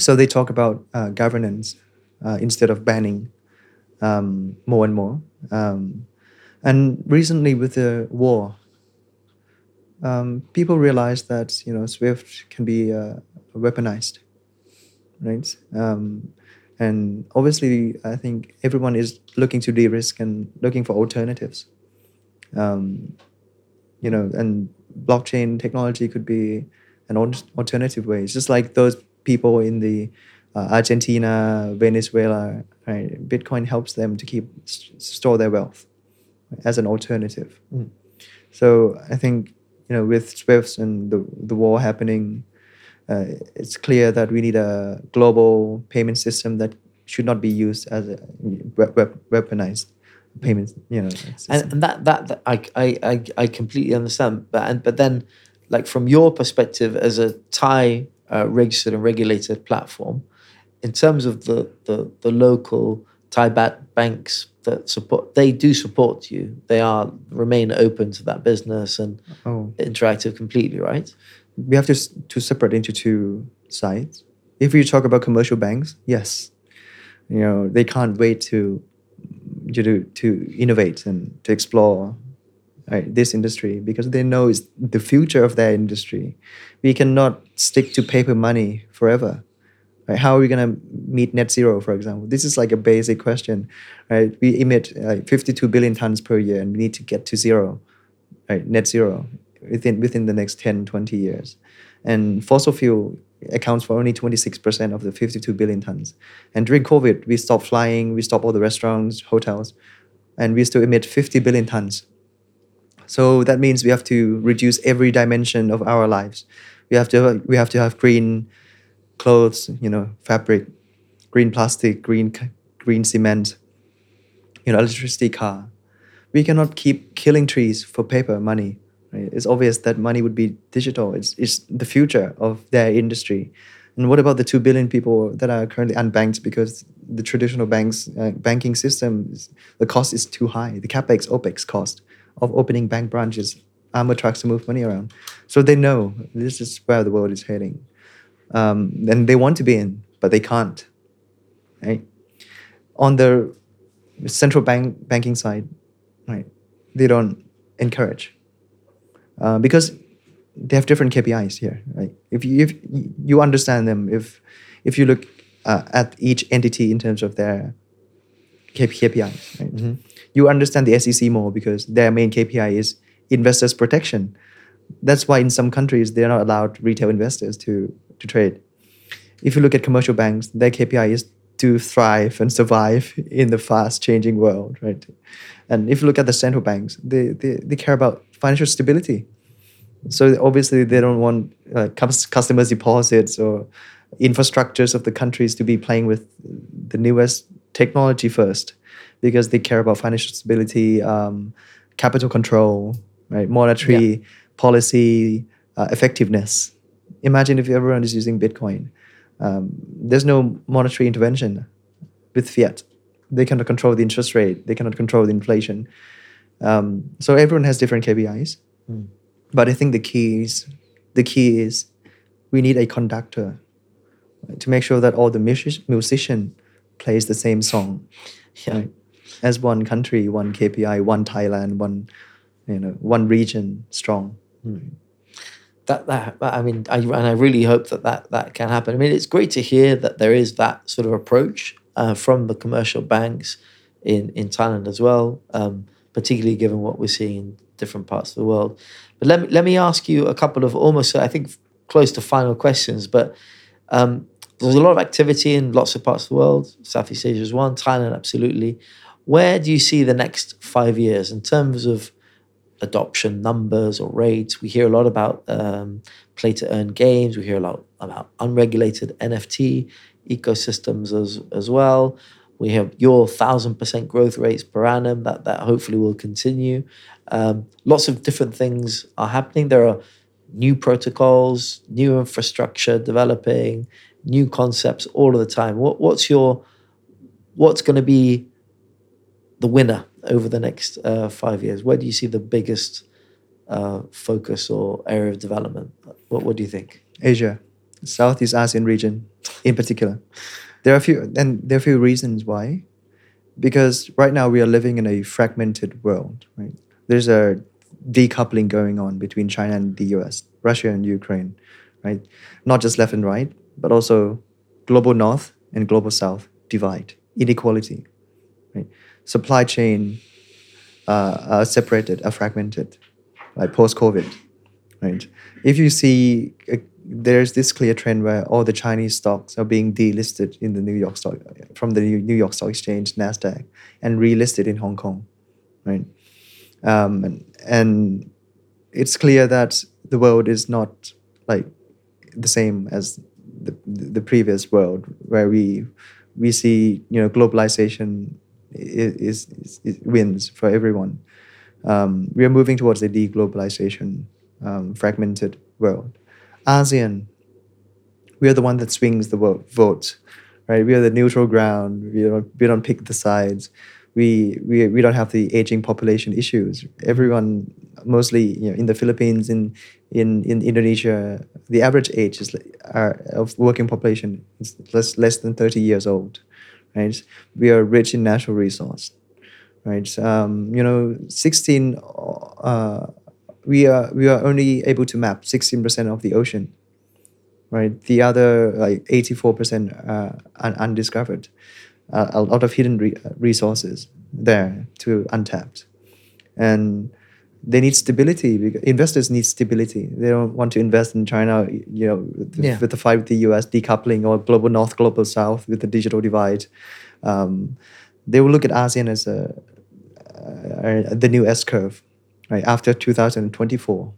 So they talk about uh, governance uh, instead of banning um, more and more. Um, and recently with the war, um, people realized that, you know, SWIFT can be uh, weaponized, right? Um, and obviously, I think everyone is looking to de-risk and looking for alternatives. Um, you know, and blockchain technology could be an alternative way. It's just like those people in the uh, Argentina, Venezuela, right? Bitcoin helps them to keep store their wealth as an alternative. Mm. So I think, you know, with SWIFT and the the war happening, uh, it's clear that we need a global payment system that should not be used as a weaponized payments, you know, and, and that that, that I, I I completely understand. But and but then, like from your perspective as a Thai uh, registered and regulated platform, in terms of the the, the local Thai bat banks that support, they do support you. They are remain open to that business and oh. interactive completely, right? We have to to separate into two sides. If you talk about commercial banks, yes, you know they can't wait to. To do, to innovate and to explore right, this industry because they know it's the future of their industry. We cannot stick to paper money forever. Right? How are we going to meet net zero, for example? This is like a basic question. Right? We emit like fifty-two billion tons per year, and we need to get to zero, right? Net zero within within the next ten, twenty years. And fossil fuel accounts for only twenty-six percent of the fifty-two billion tons. And during COVID, we stopped flying, we stopped all the restaurants, hotels, and we still emit fifty billion tons. So that means we have to reduce every dimension of our lives. We have to we have to have green clothes, you know, fabric, green plastic, green green cement, you know, electricity, car. We cannot keep killing trees for paper money. Right? It's obvious that money would be digital. It's, it's the future of their industry. And what about the two billion people that are currently unbanked because the traditional banks, uh, banking system, is, the cost is too high. The CapEx, OpEx cost of opening bank branches, armor trucks to move money around. So they know this is where the world is heading. Um, and they want to be in, but they can't. Right? On the central bank banking side, right, they don't encourage. Uh, because they have different K P Is here, right? If you if you understand them, if if you look uh, at each entity in terms of their K P Is, right? Mm-hmm. You understand the S E C more because their main K P I is investors protection. That's why in some countries they're not allowed retail investors to to trade. If you look at commercial banks, their K P I is to thrive and survive in the fast-changing world, right? And if you look at the central banks, they they, they care about financial stability. So obviously they don't want uh, customers' deposits or infrastructures of the countries to be playing with the newest technology first, because they care about financial stability, um, capital control, right, monetary yeah. policy uh, effectiveness. Imagine if everyone is using Bitcoin. Um, there's no monetary intervention with fiat. They cannot control the interest rate. They cannot control the inflation. Um, so everyone has different K P Is. Mm. But I think the key is, the key is we need a conductor to make sure that all the music, musician plays the same song, yeah. right? As one country, one K P I, one Thailand, one you know, one region strong. Mm. That that I mean, I, and I really hope that, that that can happen. I mean, it's great to hear that there is that sort of approach uh, from the commercial banks in in Thailand as well, um, particularly given what we're seeing in different parts of the world. But let me let me ask you a couple of almost, I think, close to final questions. But um, there's a lot of activity in lots of parts of the world. Southeast Asia is one, Thailand, absolutely. Where do you see the next five years in terms of adoption numbers or rates? We hear a lot about um, play-to-earn games. We hear a lot about unregulated N F T ecosystems as, as well. We have your one thousand percent growth rates per annum that, that hopefully will continue. Um, lots of different things are happening. There are new protocols, new infrastructure developing, new concepts all of the time. What, what's your, what's going to be the winner over the next uh, five years? Where do you see the biggest uh, focus or area of development? What, what do you think? Asia, Southeast ASEAN region in particular. There are a few, and there are a few reasons why. Because right now we are living in a fragmented world, right? There's a decoupling going on between China and the U S, Russia and Ukraine, right? Not just left and right, but also global north and global south divide, inequality, right? Supply chain uh, are separated, are fragmented, like post-COVID, right? If you see a, there's this clear trend where all the Chinese stocks are being delisted in the New York Stock from the New York Stock Exchange, Nasdaq, and relisted in Hong Kong, right? Um, and, and it's clear that the world is not like the same as the the previous world, where we we see you know globalization is, is, is wins for everyone. Um, we are moving towards a de-globalization, um, fragmented world. ASEAN, we are the one that swings the vote, right? We are the neutral ground. We don't, we don't pick the sides. We, we we don't have the aging population issues. Everyone, mostly you know, in the Philippines, in in in Indonesia, the average age is uh, of working population is less less than thirty years old, right? We are rich in natural resource, right? Um, you know, sixteen. Uh, We are we are only able to map sixteen percent of the ocean, right? The other like eighty-four percent uh, are undiscovered. Uh, a lot of hidden re- resources there to untapped, and they need stability. Investors need stability. They don't want to invest in China, you know, with, yeah. with the fight with the U S decoupling or global north, global south with the digital divide. Um, they will look at ASEAN as a uh, the new S curve. Right, after two thousand twenty-four,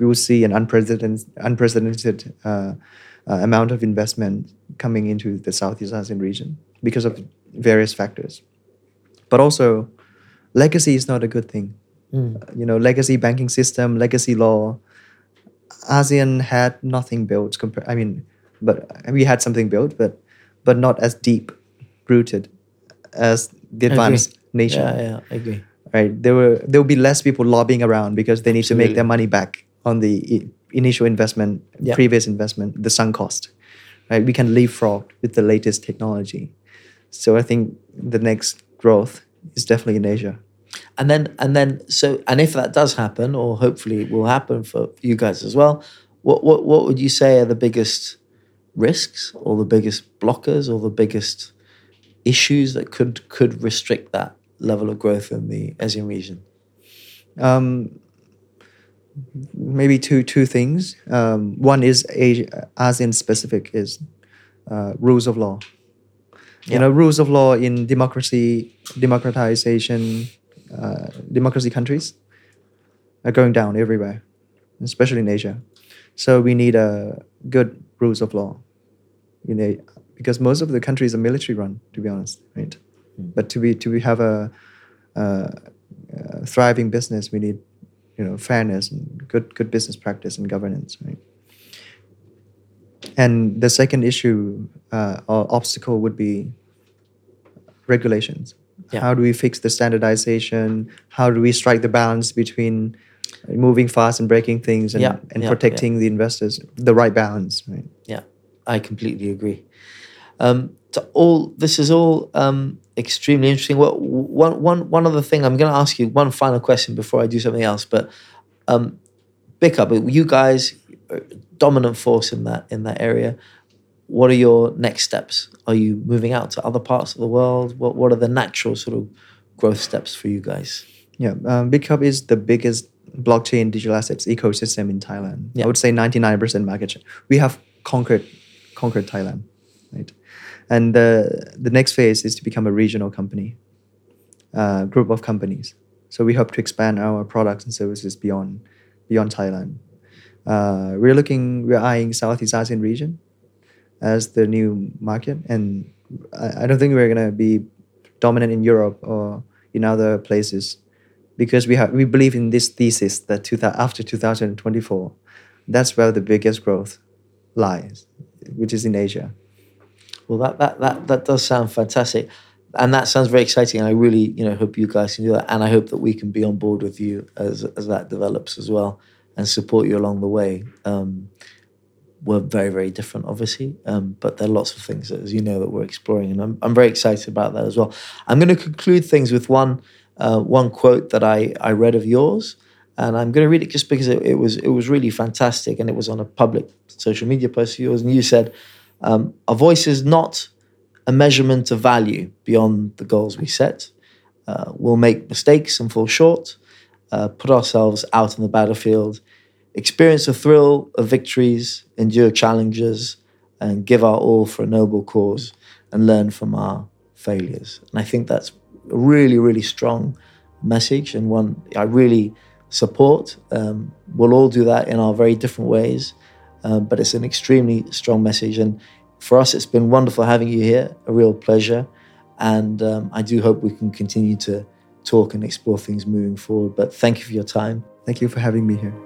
we will see an unprecedented, unprecedented uh, uh, amount of investment coming into the Southeast ASEAN region because of various factors. But also, legacy is not a good thing. mm. you know, legacy banking system, legacy law. ASEAN had nothing built. Compa- I mean, but we had something built, but but not as deep rooted as the advanced nation. Yeah, yeah, I agree. Right, there were there will be less people lobbying around because they need Absolutely. to make their money back on the I- initial investment, yeah. previous investment, the sunk cost. Right, we can leapfrog with the latest technology. So I think the next growth is definitely in Asia. And then, and then, so, and if that does happen, or hopefully it will happen for you guys as well, what, what, what would you say are the biggest risks, or the biggest blockers, or the biggest issues that could could restrict that level of growth in the ASEAN region? Um, maybe two two things. Um, one is Asia, ASEAN specific, is uh, rules of law. You yeah. know, rules of law in democracy, democratization. Uh, democracy countries are going down everywhere, especially in Asia. So we need a uh, good rules of law, you know, because most of the countries are military-run, to be honest, right? Mm. But to be to be have a uh, uh, thriving business, we need, you know, fairness and good good business practice and governance, right? And the second issue uh, or obstacle would be regulations. Yeah. How do we fix the standardization? How do we strike the balance between moving fast and breaking things and, yeah, and yeah, protecting yeah. the investors? The right balance, right? Yeah, I completely agree. Um, to all this is all um, extremely interesting. Well, one, one, one other thing, I'm going to ask you one final question before I do something else. But um, Bitkub, you guys are a dominant force in that in that area. What are your next steps? Are you moving out to other parts of the world? What What are the natural sort of growth steps for you guys? Yeah, um, Bitkub is the biggest blockchain digital assets ecosystem in Thailand. Yeah. I would say ninety-nine percent market share. We have conquered conquered Thailand, right? And the the next phase is to become a regional company, uh, group of companies. So we hope to expand our products and services beyond beyond Thailand. Uh, we're looking, we're eyeing Southeast ASEAN region as the new market, and I don't think we're gonna be dominant in Europe or in other places, because we have we believe in this thesis that two, after two thousand twenty-four, that's where the biggest growth lies, which is in Asia. Well, that that that that does sound fantastic, and that sounds very exciting. I really, you know, hope you guys can do that, and I hope that we can be on board with you as as that develops as well, and support you along the way. Um, We're very, very different, obviously, um, but there are lots of things, that, as you know, that we're exploring, and I'm, I'm very excited about that as well. I'm going to conclude things with one uh, one quote that I, I read of yours, and I'm going to read it just because it, it was it was really fantastic, and it was on a public social media post of yours, and you said, um, "Our voice is not a measurement of value beyond the goals we set. Uh, we'll make mistakes and fall short, uh, put ourselves out on the battlefield, experience the thrill of victories, endure challenges, and give our all for a noble cause, and learn from our failures." And I think that's a really, really strong message, and one I really support. Um, we'll all do that in our very different ways, uh, but it's an extremely strong message. And for us, it's been wonderful having you here, a real pleasure. And um, I do hope we can continue to talk and explore things moving forward. But thank you for your time. Thank you for having me here.